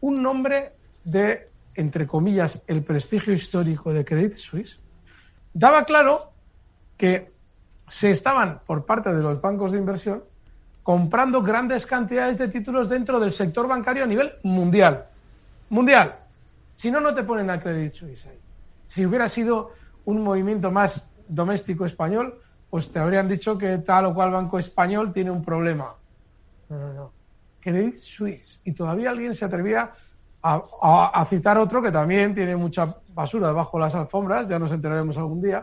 un nombre de, entre comillas, el prestigio histórico de Credit Suisse, daba claro que se estaban, por parte de los bancos de inversión, comprando grandes cantidades de títulos dentro del sector bancario a nivel mundial. Mundial. Si no, no te ponen a Credit Suisse ahí. Si hubiera sido un movimiento más doméstico español, pues te habrían dicho que tal o cual banco español tiene un problema. No, no, no. Credit Suisse. Y todavía alguien se atrevía a, a, a citar otro que también tiene mucha basura debajo de las alfombras, ya nos enteraremos algún día,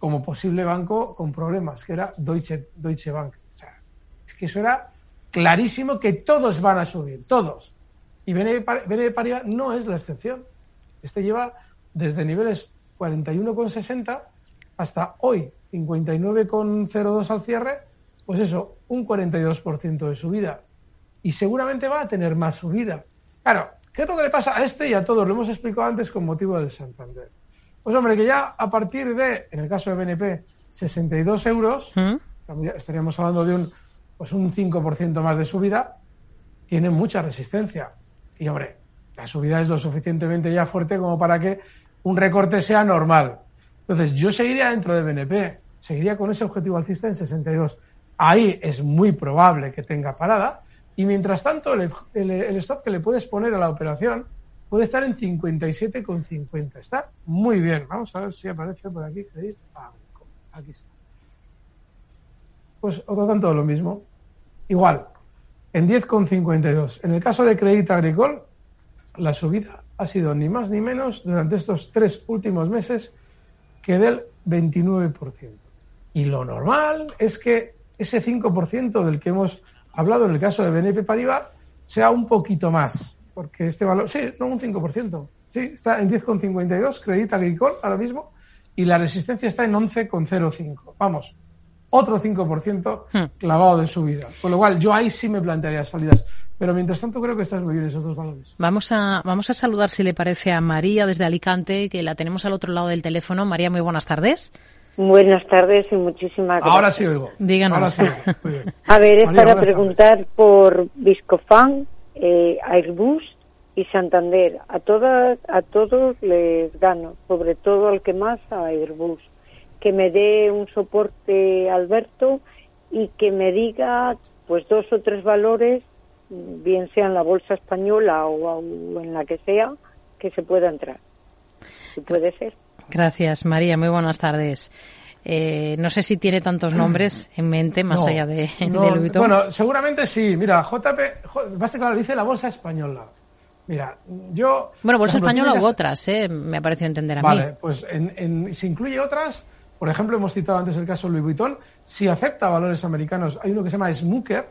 como posible banco con problemas, que era Deutsche, Deutsche Bank. Es que eso era clarísimo que todos van a subir, todos. Y B N P Paribas no es la excepción. Este lleva desde niveles cuarenta y uno con sesenta hasta hoy, cincuenta y nueve con cero dos al cierre, pues eso, un cuarenta y dos por ciento de subida. Y seguramente va a tener más subida. Claro, ¿qué es lo que le pasa a este y a todos? Lo hemos explicado antes con motivo del Santander. Pues hombre, que ya a partir de, en el caso de B N P, sesenta y dos euros, ¿Mm? Estaríamos hablando de un pues un cinco por ciento más de subida, tiene mucha resistencia. Y, hombre, la subida es lo suficientemente ya fuerte como para que un recorte sea normal. Entonces, yo seguiría dentro de B N P, seguiría con ese objetivo alcista en sesenta y dos. Ahí es muy probable que tenga parada. Y, mientras tanto, el, el, el stop que le puedes poner a la operación puede estar en cincuenta y siete con cincuenta. Está muy bien. Vamos a ver si aparece por aquí. Aquí está. Pues otro tanto lo mismo. Igual, en diez con cincuenta y dos. En el caso de Crédit Agricole, la subida ha sido ni más ni menos durante estos tres últimos meses que del veintinueve por ciento. Y lo normal es que ese cinco por ciento del que hemos hablado en el caso de B N P Paribas sea un poquito más. Porque este valor, sí, no un cinco por ciento. Sí, está en diez con cincuenta y dos Crédit Agricole ahora mismo y la resistencia está en once con cero cinco. Vamos. Otro cinco por ciento clavado de subida. Con lo cual, yo ahí sí me plantearía salidas. Pero mientras tanto creo que estás muy bien esos dos valores. Vamos a, vamos a saludar, si le parece, a María desde Alicante, que la tenemos al otro lado del teléfono. María, muy buenas tardes. Buenas tardes y muchísimas gracias. Ahora sí oigo. Díganos. Ahora sí. Muy bien. A ver, es María, para preguntar tardes. Por Viscofan, eh, Airbus y Santander. A, todas, a todos les gano, sobre todo al que más a Airbus. Que me dé un soporte, Alberto, y que me diga pues dos o tres valores, bien sea en la bolsa española o, o en la que sea, que se pueda entrar. ¿Sí puede ser? Gracias, María. Muy buenas tardes. Eh, no sé si tiene tantos nombres en mente, más no, allá de, no, de Louis Vuitton. Bueno, seguramente sí. Mira, J P, vas a claro, dice la bolsa española. Mira, yo... Bueno, bolsa española u otras, eh, me ha parecido entender a vale, mí. Vale, pues en, en, si incluye otras... Por ejemplo, hemos citado antes el caso Louis Vuitton. Si acepta valores americanos, hay uno que se llama Smooker,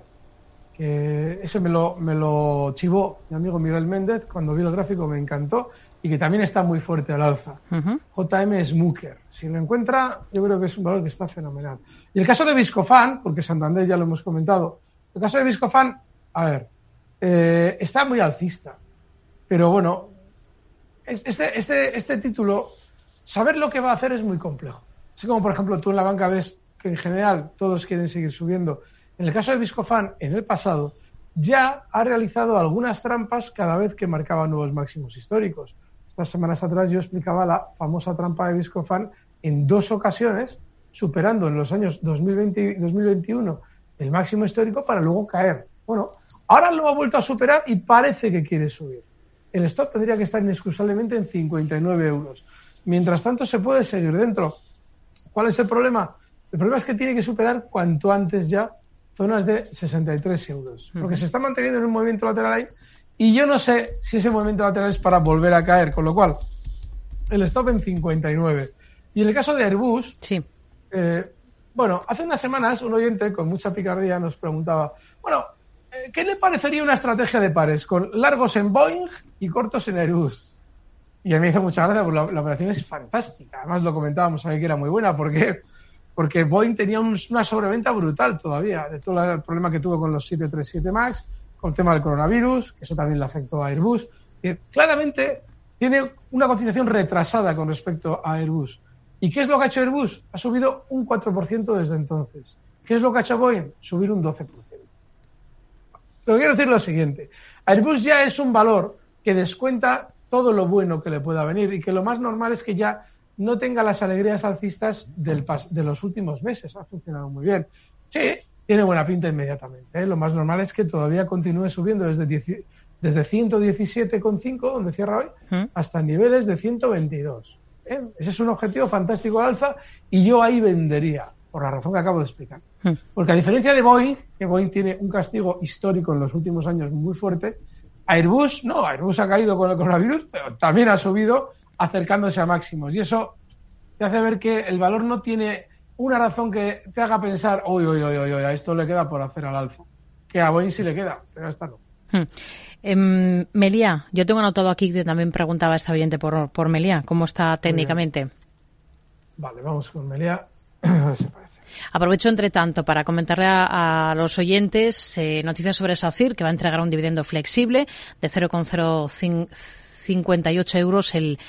que ese me lo, me lo chivó mi amigo Miguel Méndez. Cuando vi el gráfico me encantó y que también está muy fuerte al alza. Uh-huh. J M Smooker. Si lo encuentra, yo creo que es un valor que está fenomenal. Y el caso de Viscofan, porque Santander ya lo hemos comentado, el caso de Viscofan, a ver, eh, está muy alcista. Pero bueno, este, este, este título, saber lo que va a hacer es muy complejo. Así como, por ejemplo, tú en la banca ves que en general todos quieren seguir subiendo. En el caso de Viscofan, en el pasado, ya ha realizado algunas trampas cada vez que marcaba nuevos máximos históricos. Estas semanas atrás yo explicaba la famosa trampa de Viscofan en dos ocasiones, superando en los años dos mil veinte y dos mil veintiuno el máximo histórico para luego caer. Bueno, ahora lo ha vuelto a superar y parece que quiere subir. El stop tendría que estar inexcusablemente en cincuenta y nueve euros. Mientras tanto, se puede seguir dentro. ¿Cuál es el problema? El problema es que tiene que superar cuanto antes ya zonas de sesenta y tres euros. Porque uh-huh. se está manteniendo en un movimiento lateral ahí y yo no sé si ese movimiento lateral es para volver a caer. Con lo cual, el stop en cincuenta y nueve. Y en el caso de Airbus, sí. eh, bueno, hace unas semanas un oyente con mucha picardía nos preguntaba, bueno, eh, ¿qué le parecería una estrategia de pares con largos en Boeing y cortos en Airbus? Y a mí me hizo mucha gracia porque la, la operación es fantástica. Además lo comentábamos ahí que era muy buena porque, porque Boeing tenía un, una sobreventa brutal todavía de todo el problema que tuvo con los siete treinta y siete MAX, con el tema del coronavirus, que eso también le afectó a Airbus. Y claramente tiene una cotización retrasada con respecto a Airbus. ¿Y qué es lo que ha hecho Airbus? Ha subido un cuatro por ciento desde entonces. ¿Qué es lo que ha hecho Boeing? Subir un doce por ciento. Lo que quiero decir es lo siguiente. Airbus ya es un valor que descuenta todo lo bueno que le pueda venir y que lo más normal es que ya no tenga las alegrías alcistas del pas- de los últimos meses. Ha funcionado muy bien. Sí, tiene buena pinta inmediatamente, ¿eh? Lo más normal es que todavía continúe subiendo desde, dieci- desde ciento diecisiete coma cinco, donde cierra hoy, ¿Mm? hasta niveles de ciento veintidós. ¿eh? Ese es un objetivo fantástico al alza y yo ahí vendería, por la razón que acabo de explicar. ¿Mm? Porque a diferencia de Boeing, que Boeing tiene un castigo histórico en los últimos años muy fuerte, Airbus, no, Airbus ha caído con el coronavirus, pero también ha subido acercándose a máximos. Y eso te hace ver que el valor no tiene una razón que te haga pensar, uy, uy, uy, uy, a esto le queda por hacer al alfa. Que a Boeing sí le queda, pero esta no. Hmm. Eh, Meliá, yo tengo anotado aquí que también preguntaba esta oyente por, por Meliá, ¿cómo está técnicamente? Vale, vamos con Meliá, a ver si parece. Aprovecho, entre tanto, para comentarle a, a los oyentes eh, noticias sobre SACIR, que va a entregar un dividendo flexible de cero coma cero cincuenta y ocho euros el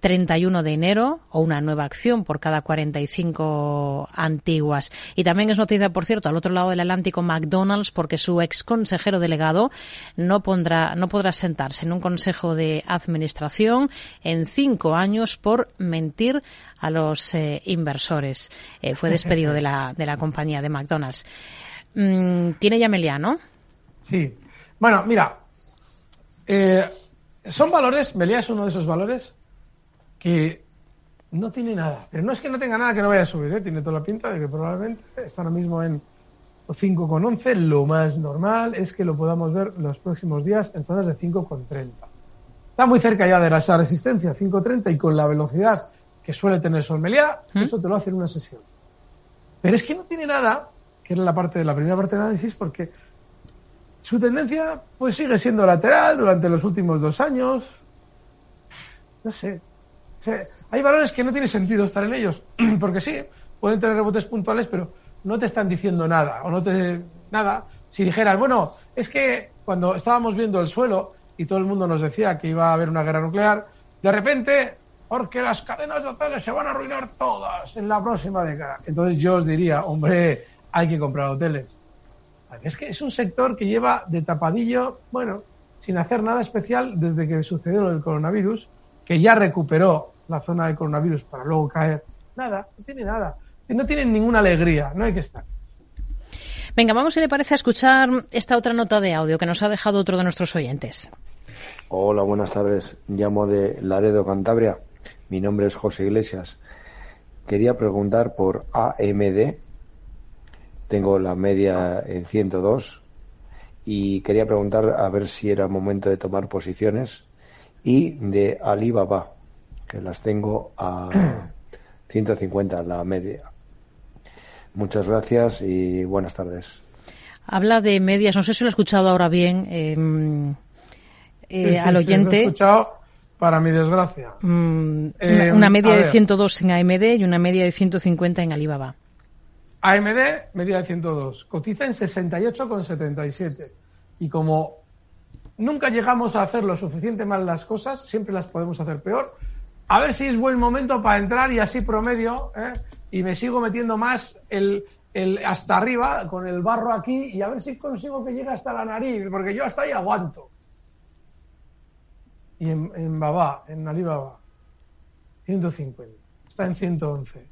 treinta y uno de enero, o una nueva acción por cada cuarenta y cinco antiguas. Y también es noticia, por cierto, al otro lado del Atlántico, McDonald's, porque su ex consejero delegado no pondrá, no podrá sentarse en un consejo de administración en cinco años por mentir a los eh, inversores. Eh, fue despedido de la, de la compañía de McDonald's. Mm, tiene ya Meliá, ¿no? Sí. Bueno, mira, eh, son valores, Meliá es uno de esos valores que no tiene nada, pero no es que no tenga nada que no vaya a subir, ¿eh? Tiene toda la pinta de que probablemente está ahora mismo en cinco coma once, lo más normal es que lo podamos ver los próximos días en zonas de cinco coma treinta. Está muy cerca ya de esa resistencia, cinco coma treinta, y con la velocidad que suele tener Sol-Meliá, ¿Mm? eso te lo hace en una sesión. Pero es que no tiene nada, que era la parte, la primera parte del análisis, porque su tendencia pues sigue siendo lateral durante los últimos dos años, no sé. O sea, hay valores que no tiene sentido estar en ellos, porque sí, pueden tener rebotes puntuales, pero no te están diciendo nada, o no te, nada. Si dijeras, bueno, es que cuando estábamos viendo el suelo y todo el mundo nos decía que iba a haber una guerra nuclear, de repente, porque las cadenas de hoteles se van a arruinar todas en la próxima década. Entonces yo os diría, hombre, hay que comprar hoteles. Es que es un sector que lleva de tapadillo, bueno, sin hacer nada especial desde que sucedió el coronavirus, que ya recuperó la zona del coronavirus para luego caer. Nada, no tiene nada. No tienen ninguna alegría, no hay que estar. Venga, vamos, si le parece, a escuchar esta otra nota de audio que nos ha dejado otro de nuestros oyentes. Hola, buenas tardes. Llamo de Laredo, Cantabria. Mi nombre es José Iglesias. Quería preguntar por A M D. Tengo la media en ciento dos. Y quería preguntar a ver si era momento de tomar posiciones. Y de Alibaba, que las tengo a ciento cincuenta la media. Muchas gracias y buenas tardes. Habla de medias, no sé si lo he escuchado ahora bien eh, eh, sí, sí, al oyente. Sí, lo he escuchado, para mi desgracia. Mm, eh, una media de ver. ciento dos en A M D y una media de ciento cincuenta en Alibaba. A M D, media de ciento dos. Cotiza en sesenta y ocho coma setenta y siete. Y como nunca llegamos a hacer lo suficiente mal las cosas, siempre las podemos hacer peor. A ver si es buen momento para entrar y así promedio, ¿eh? Y me sigo metiendo más el, el hasta arriba con el barro aquí y a ver si consigo que llegue hasta la nariz, porque yo hasta ahí aguanto. Y en, en Babá, en Alibaba, ciento cincuenta. Está en ciento once.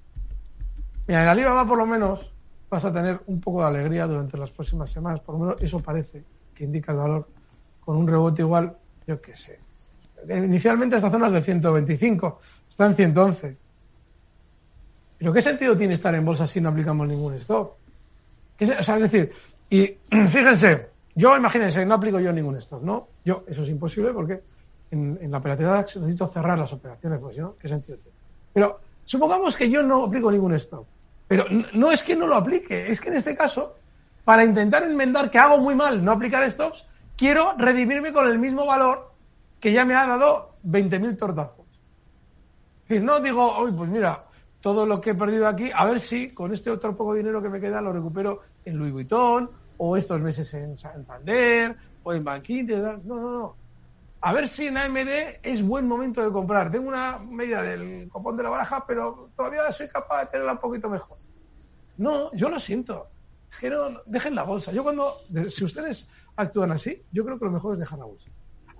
Mira, en Alibaba por lo menos vas a tener un poco de alegría durante las próximas semanas. Por lo menos eso parece que indica el valor. Con un rebote igual, yo qué sé. Inicialmente esta zona es de ciento veinticinco, está en ciento once. ¿Pero qué sentido tiene estar en bolsa si no aplicamos ningún stop? O sea, es decir, y fíjense, yo imagínense, no aplico yo ningún stop, ¿no? Yo, eso es imposible porque en, en la operativa DAX necesito cerrar las operaciones, pues, ¿no? ¿Qué sentido tiene? Pero supongamos que yo no aplico ningún stop, pero no, no es que no lo aplique, es que en este caso, para intentar enmendar que hago muy mal no aplicar stops, quiero redimirme con el mismo valor que ya me ha dado veinte mil tortazos. Es decir, no digo, hoy pues mira, todo lo que he perdido aquí, a ver si con este otro poco de dinero que me queda lo recupero en Louis Vuitton, o estos meses en Santander, o en Banquinter. No, no, no. A ver si en A M D es buen momento de comprar. Tengo una media del copón de la baraja, pero todavía soy capaz de tenerla un poquito mejor. No, yo lo siento. Es que no, dejen la bolsa. Yo cuando, si ustedes actúan así, yo creo que lo mejor es dejar la bolsa.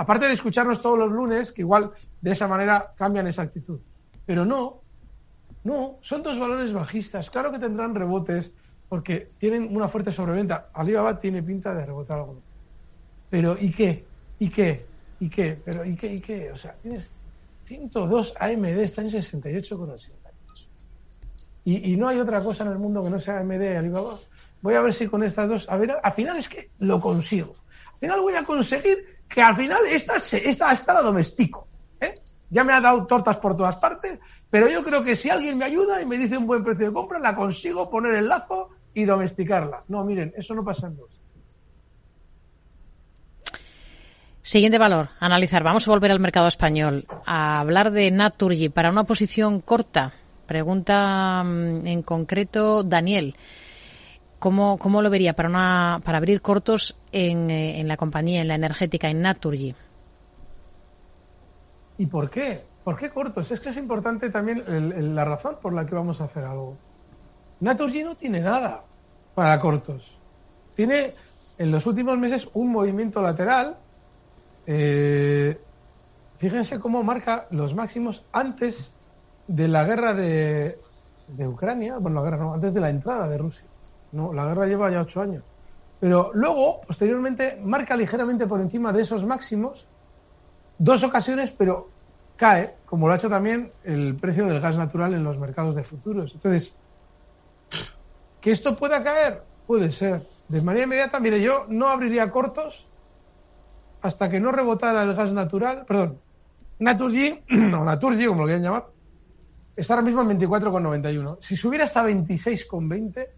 Aparte de escucharnos todos los lunes, que igual de esa manera cambian esa actitud. Pero no, no, son dos valores bajistas. Claro que tendrán rebotes porque tienen una fuerte sobreventa. Alibaba tiene pinta de rebotar algo. Pero ¿y qué? ¿Y qué? ¿Y qué? Pero ¿y qué? ¿Y qué? O sea, tienes ciento dos A M D, está en sesenta y ocho coma ochenta y dos. Y, y no hay otra cosa en el mundo que no sea A M D y Alibaba. Voy a ver si con estas dos, a ver, al final es que lo consigo. Al final voy a conseguir que al final esta se, esta hasta la domestico, ¿eh? Ya me ha dado tortas por todas partes, pero yo creo que si alguien me ayuda y me dice un buen precio de compra, la consigo poner el lazo y domesticarla. No, miren, eso no pasa en dos. Siguiente valor, analizar. Vamos a volver al mercado español a hablar de Naturgy para una posición corta. Pregunta en concreto Daniel. ¿Cómo, cómo lo vería para una para abrir cortos en, en la compañía, en la energética, en Naturgy? ¿Y por qué? ¿Por qué cortos? Es que es importante también el, el, la razón por la que vamos a hacer algo. Naturgy no tiene nada para cortos. Tiene en los últimos meses un movimiento lateral. Eh, fíjense cómo marca los máximos antes de la guerra de, de Ucrania. Bueno, la guerra no, antes de la entrada de Rusia. No, la guerra lleva ya ocho años. Pero luego, posteriormente, marca ligeramente por encima de esos máximos dos ocasiones, pero cae, como lo ha hecho también el precio del gas natural en los mercados de futuros. Entonces, ¿que esto pueda caer? Puede ser. De manera inmediata, mire, yo no abriría cortos hasta que no rebotara el gas natural, perdón, Naturgy, o Naturgy, como lo quieran llamar, está ahora mismo en veinticuatro coma noventa y uno. Si subiera hasta veintiséis coma veinte...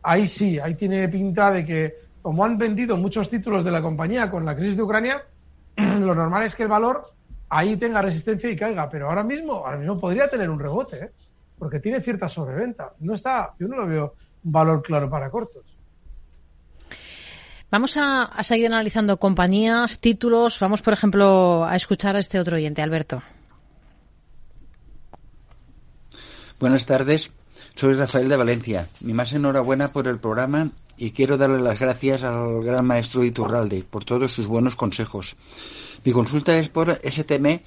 Ahí sí, ahí tiene pinta de que, como han vendido muchos títulos de la compañía con la crisis de Ucrania, lo normal es que el valor ahí tenga resistencia y caiga. Pero ahora mismo, ahora mismo podría tener un rebote, ¿eh? Porque tiene cierta sobreventa. No está, yo no lo veo un valor claro para cortos. Vamos a, a seguir analizando compañías, títulos. Vamos, por ejemplo, a escuchar a este otro oyente, Alberto. Buenas tardes. Soy Rafael de Valencia. Mi más enhorabuena por el programa y quiero darle las gracias al gran maestro Iturralde por todos sus buenos consejos. Mi consulta es por S T M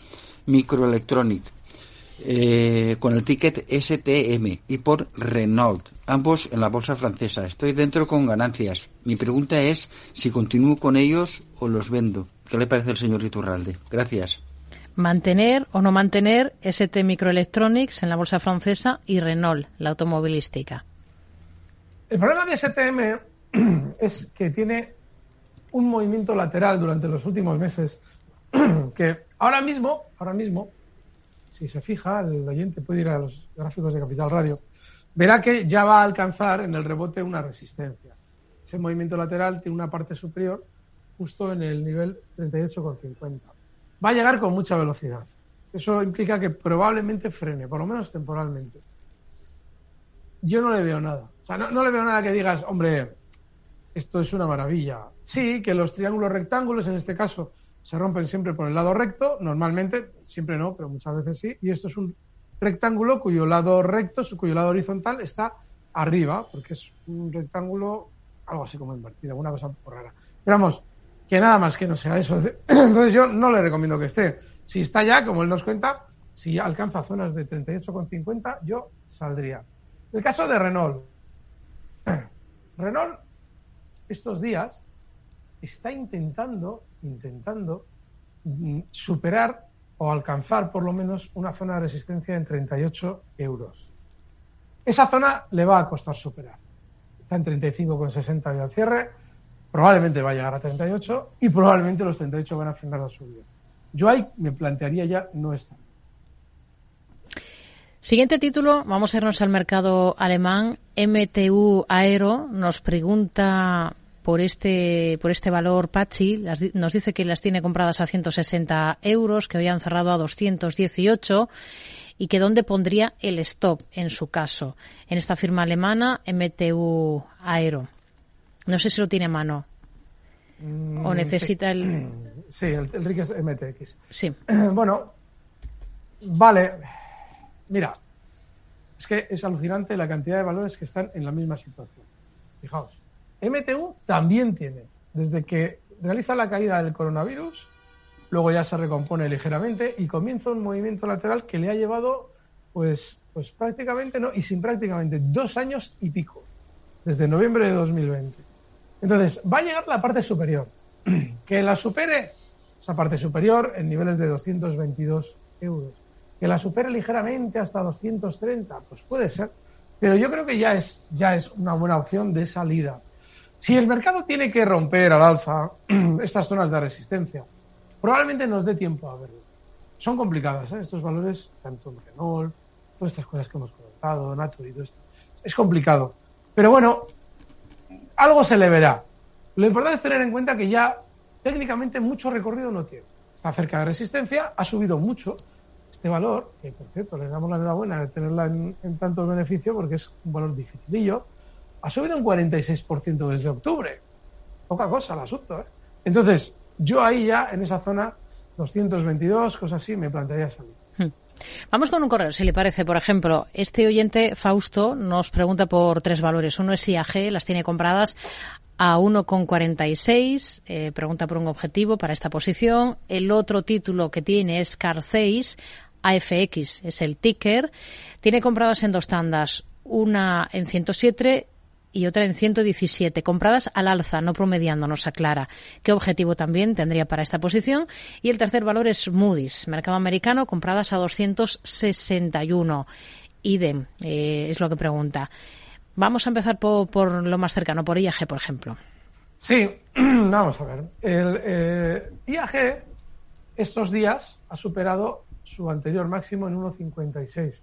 Microelectronic, eh, con el ticket S T M, y por Renault, ambos en la bolsa francesa. Estoy dentro con ganancias. Mi pregunta es si continúo con ellos o los vendo. ¿Qué le parece al señor Iturralde? Gracias. Mantener o no mantener S T Microelectronics en la bolsa francesa y Renault, la automovilística. El problema de S T M es que tiene un movimiento lateral durante los últimos meses que ahora mismo, ahora mismo, si se fija, el oyente puede ir a los gráficos de Capital Radio, verá que ya va a alcanzar en el rebote una resistencia. Ese movimiento lateral tiene una parte superior justo en el nivel treinta y ocho coma cincuenta. Va a llegar con mucha velocidad. Eso implica que probablemente frene, por lo menos temporalmente. Yo no le veo nada. O sea, no, no le veo nada que digas, hombre, esto es una maravilla. Sí, que los triángulos rectángulos, en este caso, se rompen siempre por el lado recto, normalmente, siempre no, pero muchas veces sí. Y esto es un rectángulo cuyo lado recto, cuyo lado horizontal está arriba, porque es un rectángulo algo así como invertido, alguna cosa un poco rara. Pero vamos, que nada más que no sea eso. Entonces yo no le recomiendo que esté. Si está ya, como él nos cuenta, si alcanza zonas de treinta y ocho coma cincuenta, yo saldría. El caso de Renault. Renault estos días está intentando, intentando superar o alcanzar por lo menos una zona de resistencia en treinta y ocho euros. Esa zona le va a costar superar. Está en treinta y cinco coma sesenta ya al cierre, probablemente va a llegar a treinta y ocho y probablemente los treinta y ocho van a frenar la subida. Yo ahí me plantearía ya no estar. Siguiente título, vamos a irnos al mercado alemán. M T U Aero nos pregunta por este por este valor Pachi, las, nos dice que las tiene compradas a ciento sesenta euros, que hoy han cerrado a doscientos dieciocho y que dónde pondría el stop en su caso, en esta firma alemana M T U Aero. No sé si lo tiene a mano mm, o necesita sí. el... Sí, el, el R I C es M T X. Sí. Bueno, vale... Mira, es que es alucinante la cantidad de valores que están en la misma situación. Fijaos, M T U también tiene, desde que realiza la caída del coronavirus, luego ya se recompone ligeramente y comienza un movimiento lateral que le ha llevado, pues, pues prácticamente, no, y sin prácticamente, dos años y pico, desde noviembre de dos mil veinte. Entonces, va a llegar la parte superior. Que la supere, esa parte superior, en niveles de doscientos veintidós euros. Que la supere ligeramente hasta doscientos treinta, pues puede ser, pero yo creo que ya es ya es una buena opción de salida. Si el mercado tiene que romper al alza estas zonas de resistencia, probablemente nos dé tiempo a verlo. Son complicadas, ¿eh? Estos valores, tanto Renault, todas estas cosas que hemos comentado, Naturgy, todo esto, es complicado. Pero bueno, algo se le verá. Lo importante es tener en cuenta que ya técnicamente mucho recorrido no tiene. Está cerca de resistencia, ha subido mucho. Este valor, que por cierto le damos la enhorabuena de tenerla en, en tanto beneficio porque es un valor dificilillo, ha subido un cuarenta y seis por ciento desde octubre. Poca cosa el asunto, ¿eh? Entonces, yo ahí ya en esa zona doscientos veintidós, cosas así, me plantearía salir. Vamos con un correo, si le parece. Por ejemplo, este oyente, Fausto, nos pregunta por tres valores. Uno es I A G, las tiene compradas a uno coma cuarenta y seis, eh, pregunta por un objetivo para esta posición. El otro título que tiene es Carthage, A F X, es el ticker. Tiene compradas en dos tandas, una en ciento siete y otra en ciento diecisiete, compradas al alza, no promediando, nos aclara. ¿Qué objetivo también tendría para esta posición? Y el tercer valor es Moody's, mercado americano, compradas a doscientos sesenta y uno. Idem, eh, es lo que pregunta. Vamos a empezar por, por lo más cercano, por I A G, por ejemplo. Sí, vamos a ver. El eh, I A G estos días ha superado su anterior máximo en uno coma cincuenta y seis.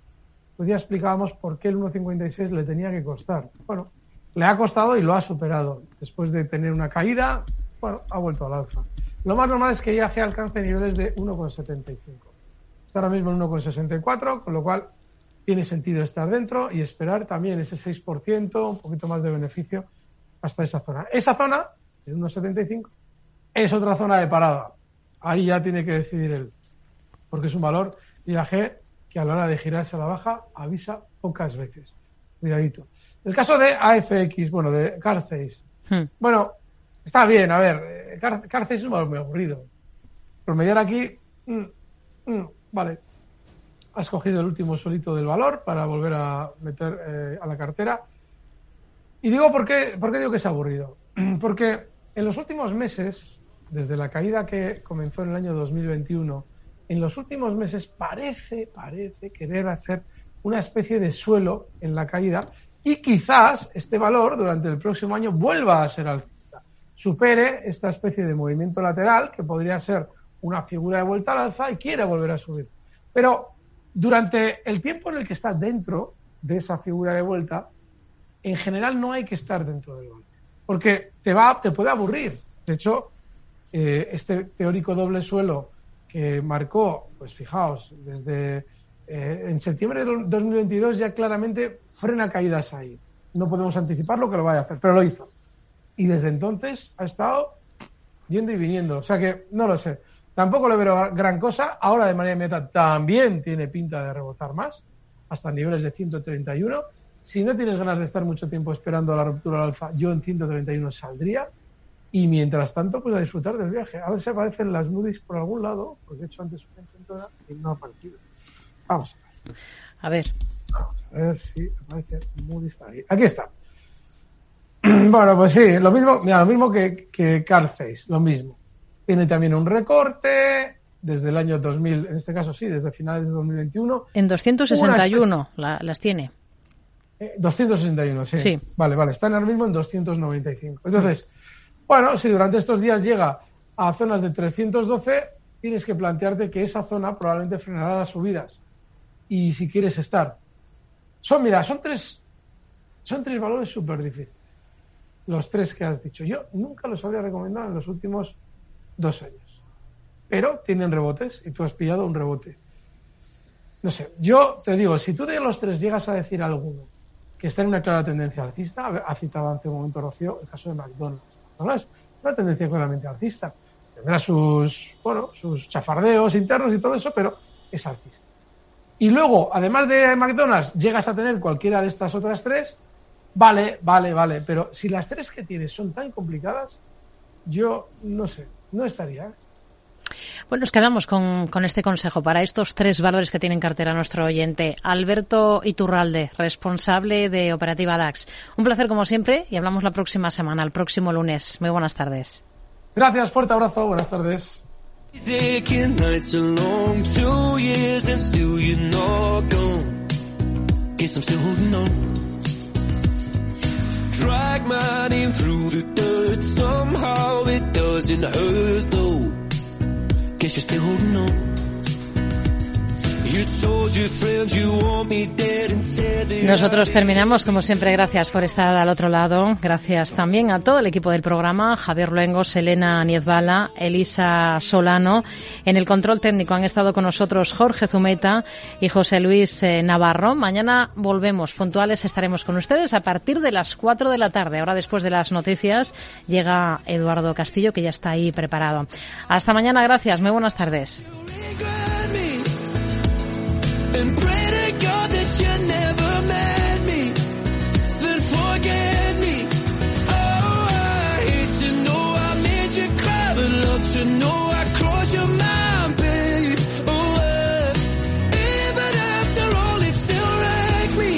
Hoy día explicábamos por qué el uno coma cincuenta y seis le tenía que costar. Bueno, le ha costado y lo ha superado. Después de tener una caída, bueno, ha vuelto al alza. Lo más normal es que I A G alcance niveles de uno coma setenta y cinco. Está ahora mismo en uno coma sesenta y cuatro, con lo cual... tiene sentido estar dentro y esperar también ese seis por ciento, un poquito más de beneficio hasta esa zona. Esa zona, de uno coma setenta y cinco, es otra zona de parada. Ahí ya tiene que decidir él, porque es un valor I A G que a la hora de girarse a la baja avisa pocas veces. Cuidadito. El caso de A F X, bueno, de Carthage. Hmm. Bueno, está bien, a ver, Car- Carthage es un valor muy aburrido. Promediar aquí, mm, mm, vale. Has cogido el último solito del valor para volver a meter eh, a la cartera. Y digo, ¿por qué, por qué digo que es aburrido? Porque en los últimos meses, desde la caída que comenzó en el año dos mil veintiuno, en los últimos meses parece, parece querer hacer una especie de suelo en la caída y quizás este valor durante el próximo año vuelva a ser alcista. Supere esta especie de movimiento lateral que podría ser una figura de vuelta al alza y quiera volver a subir. Pero Durante el tiempo en el que estás dentro de esa figura de vuelta, en general no hay que estar dentro del banco, porque te va, te puede aburrir. De hecho, eh, este teórico doble suelo que marcó, pues fijaos, desde eh, en septiembre de dos mil veintidós ya claramente frena caídas ahí. No podemos anticipar lo que lo vaya a hacer, pero lo hizo. Y desde entonces ha estado yendo y viniendo. O sea que, no lo sé. Tampoco le veo gran cosa. Ahora, de manera inmediata, también tiene pinta de rebotar más, hasta niveles de ciento treinta y uno. Si no tienes ganas de estar mucho tiempo esperando la ruptura del alfa, yo en ciento treinta y uno saldría. Y mientras tanto, pues a disfrutar del viaje. A ver si aparecen las Moody's por algún lado, porque he hecho antes una intentona y no ha aparecido. Vamos a ver. A ver. Vamos a ver si aparece Moody's ahí. Aquí está. Bueno, pues sí, lo mismo, mira, lo mismo que, que Carthage, lo mismo. Tiene también un recorte desde el año dos mil, en este caso sí, desde finales de dos mil veintiuno. En doscientos sesenta y uno una... la, las tiene. Eh, doscientos sesenta y uno, sí. sí. Vale, vale, están ahora mismo en doscientos noventa y cinco. Entonces, bueno, si durante estos días llega a zonas de trescientos doce, tienes que plantearte que esa zona probablemente frenará las subidas. Y si quieres estar. Son, mira, son tres, son tres valores súper difíciles. Los tres que has dicho. Yo nunca los había recomendado en los últimos dos años. Pero tienen rebotes y tú has pillado un rebote. No sé, yo te digo, si tú de los tres llegas a decir alguno que está en una clara tendencia alcista, ha citado hace un momento Rocío el caso de McDonald's. McDonald's es una tendencia claramente alcista. Tendrá sus, bueno, sus chafardeos internos y todo eso, pero es alcista. Y luego, además de McDonald's, llegas a tener cualquiera de estas otras tres. Vale, vale, vale, pero si las tres que tienes son tan complicadas, yo no sé, no estaría. Bueno, nos quedamos con, con este consejo para estos tres valores que tiene en cartera nuestro oyente. Alberto Iturralde, responsable de Operativa DAX. Un placer como siempre y hablamos la próxima semana, el próximo lunes. Muy buenas tardes. Gracias, fuerte abrazo, buenas tardes. Drag my name through the dirt. Somehow it doesn't hurt though. Guess you're still holding on. Nosotros terminamos, como siempre, gracias por estar al otro lado. Gracias también a todo el equipo del programa, Javier Luengos, Elena Niezbala, Elisa Solano. En el control técnico han estado con nosotros Jorge Zumeta y José Luis Navarro. Mañana volvemos, puntuales estaremos con ustedes a partir de las cuatro de la tarde. Ahora, después de las noticias, llega Eduardo Castillo, que ya está ahí preparado. Hasta mañana, gracias, muy buenas tardes. And pray to God that you never met me, then forget me. Oh, I hate to know I made you cry, but love to know I crossed your mind, babe. Oh, uh, even after all, it still wrecked me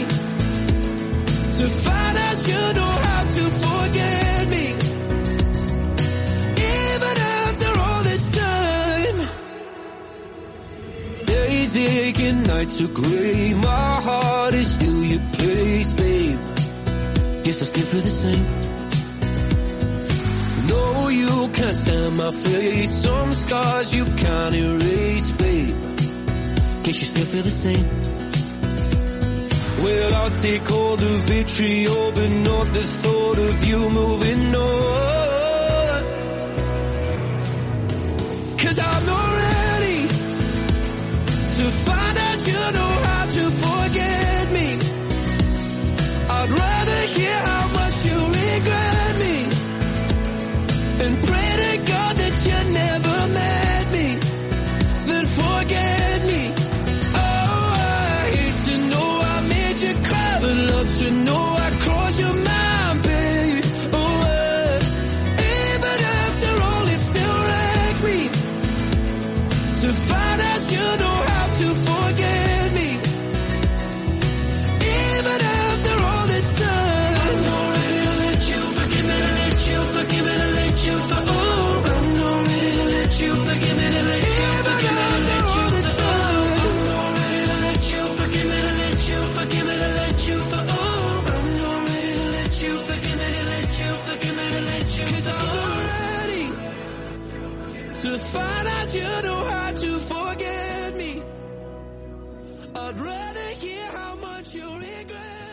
to find out you know how to forget me. Even after all this time, Daisy. Nights are grey, my heart is still your place, babe. Guess I still feel the same. No, you can't stand my face. Some scars you can't erase, babe. Guess you still feel the same. Well, I'll take all the vitriol, but not the thought of you moving on. Cause I'm not ready to find out you know how to forget me. I'd rather hear how much you regret me and pray to God that you never met me than forget me. Oh, I hate to know I made you cry, but love to know I crossed your mind, babe. Oh, uh, even after all, it still wrecked me to find out you know how to forget. To find out you know how to forget me. I'd rather hear how much you regret.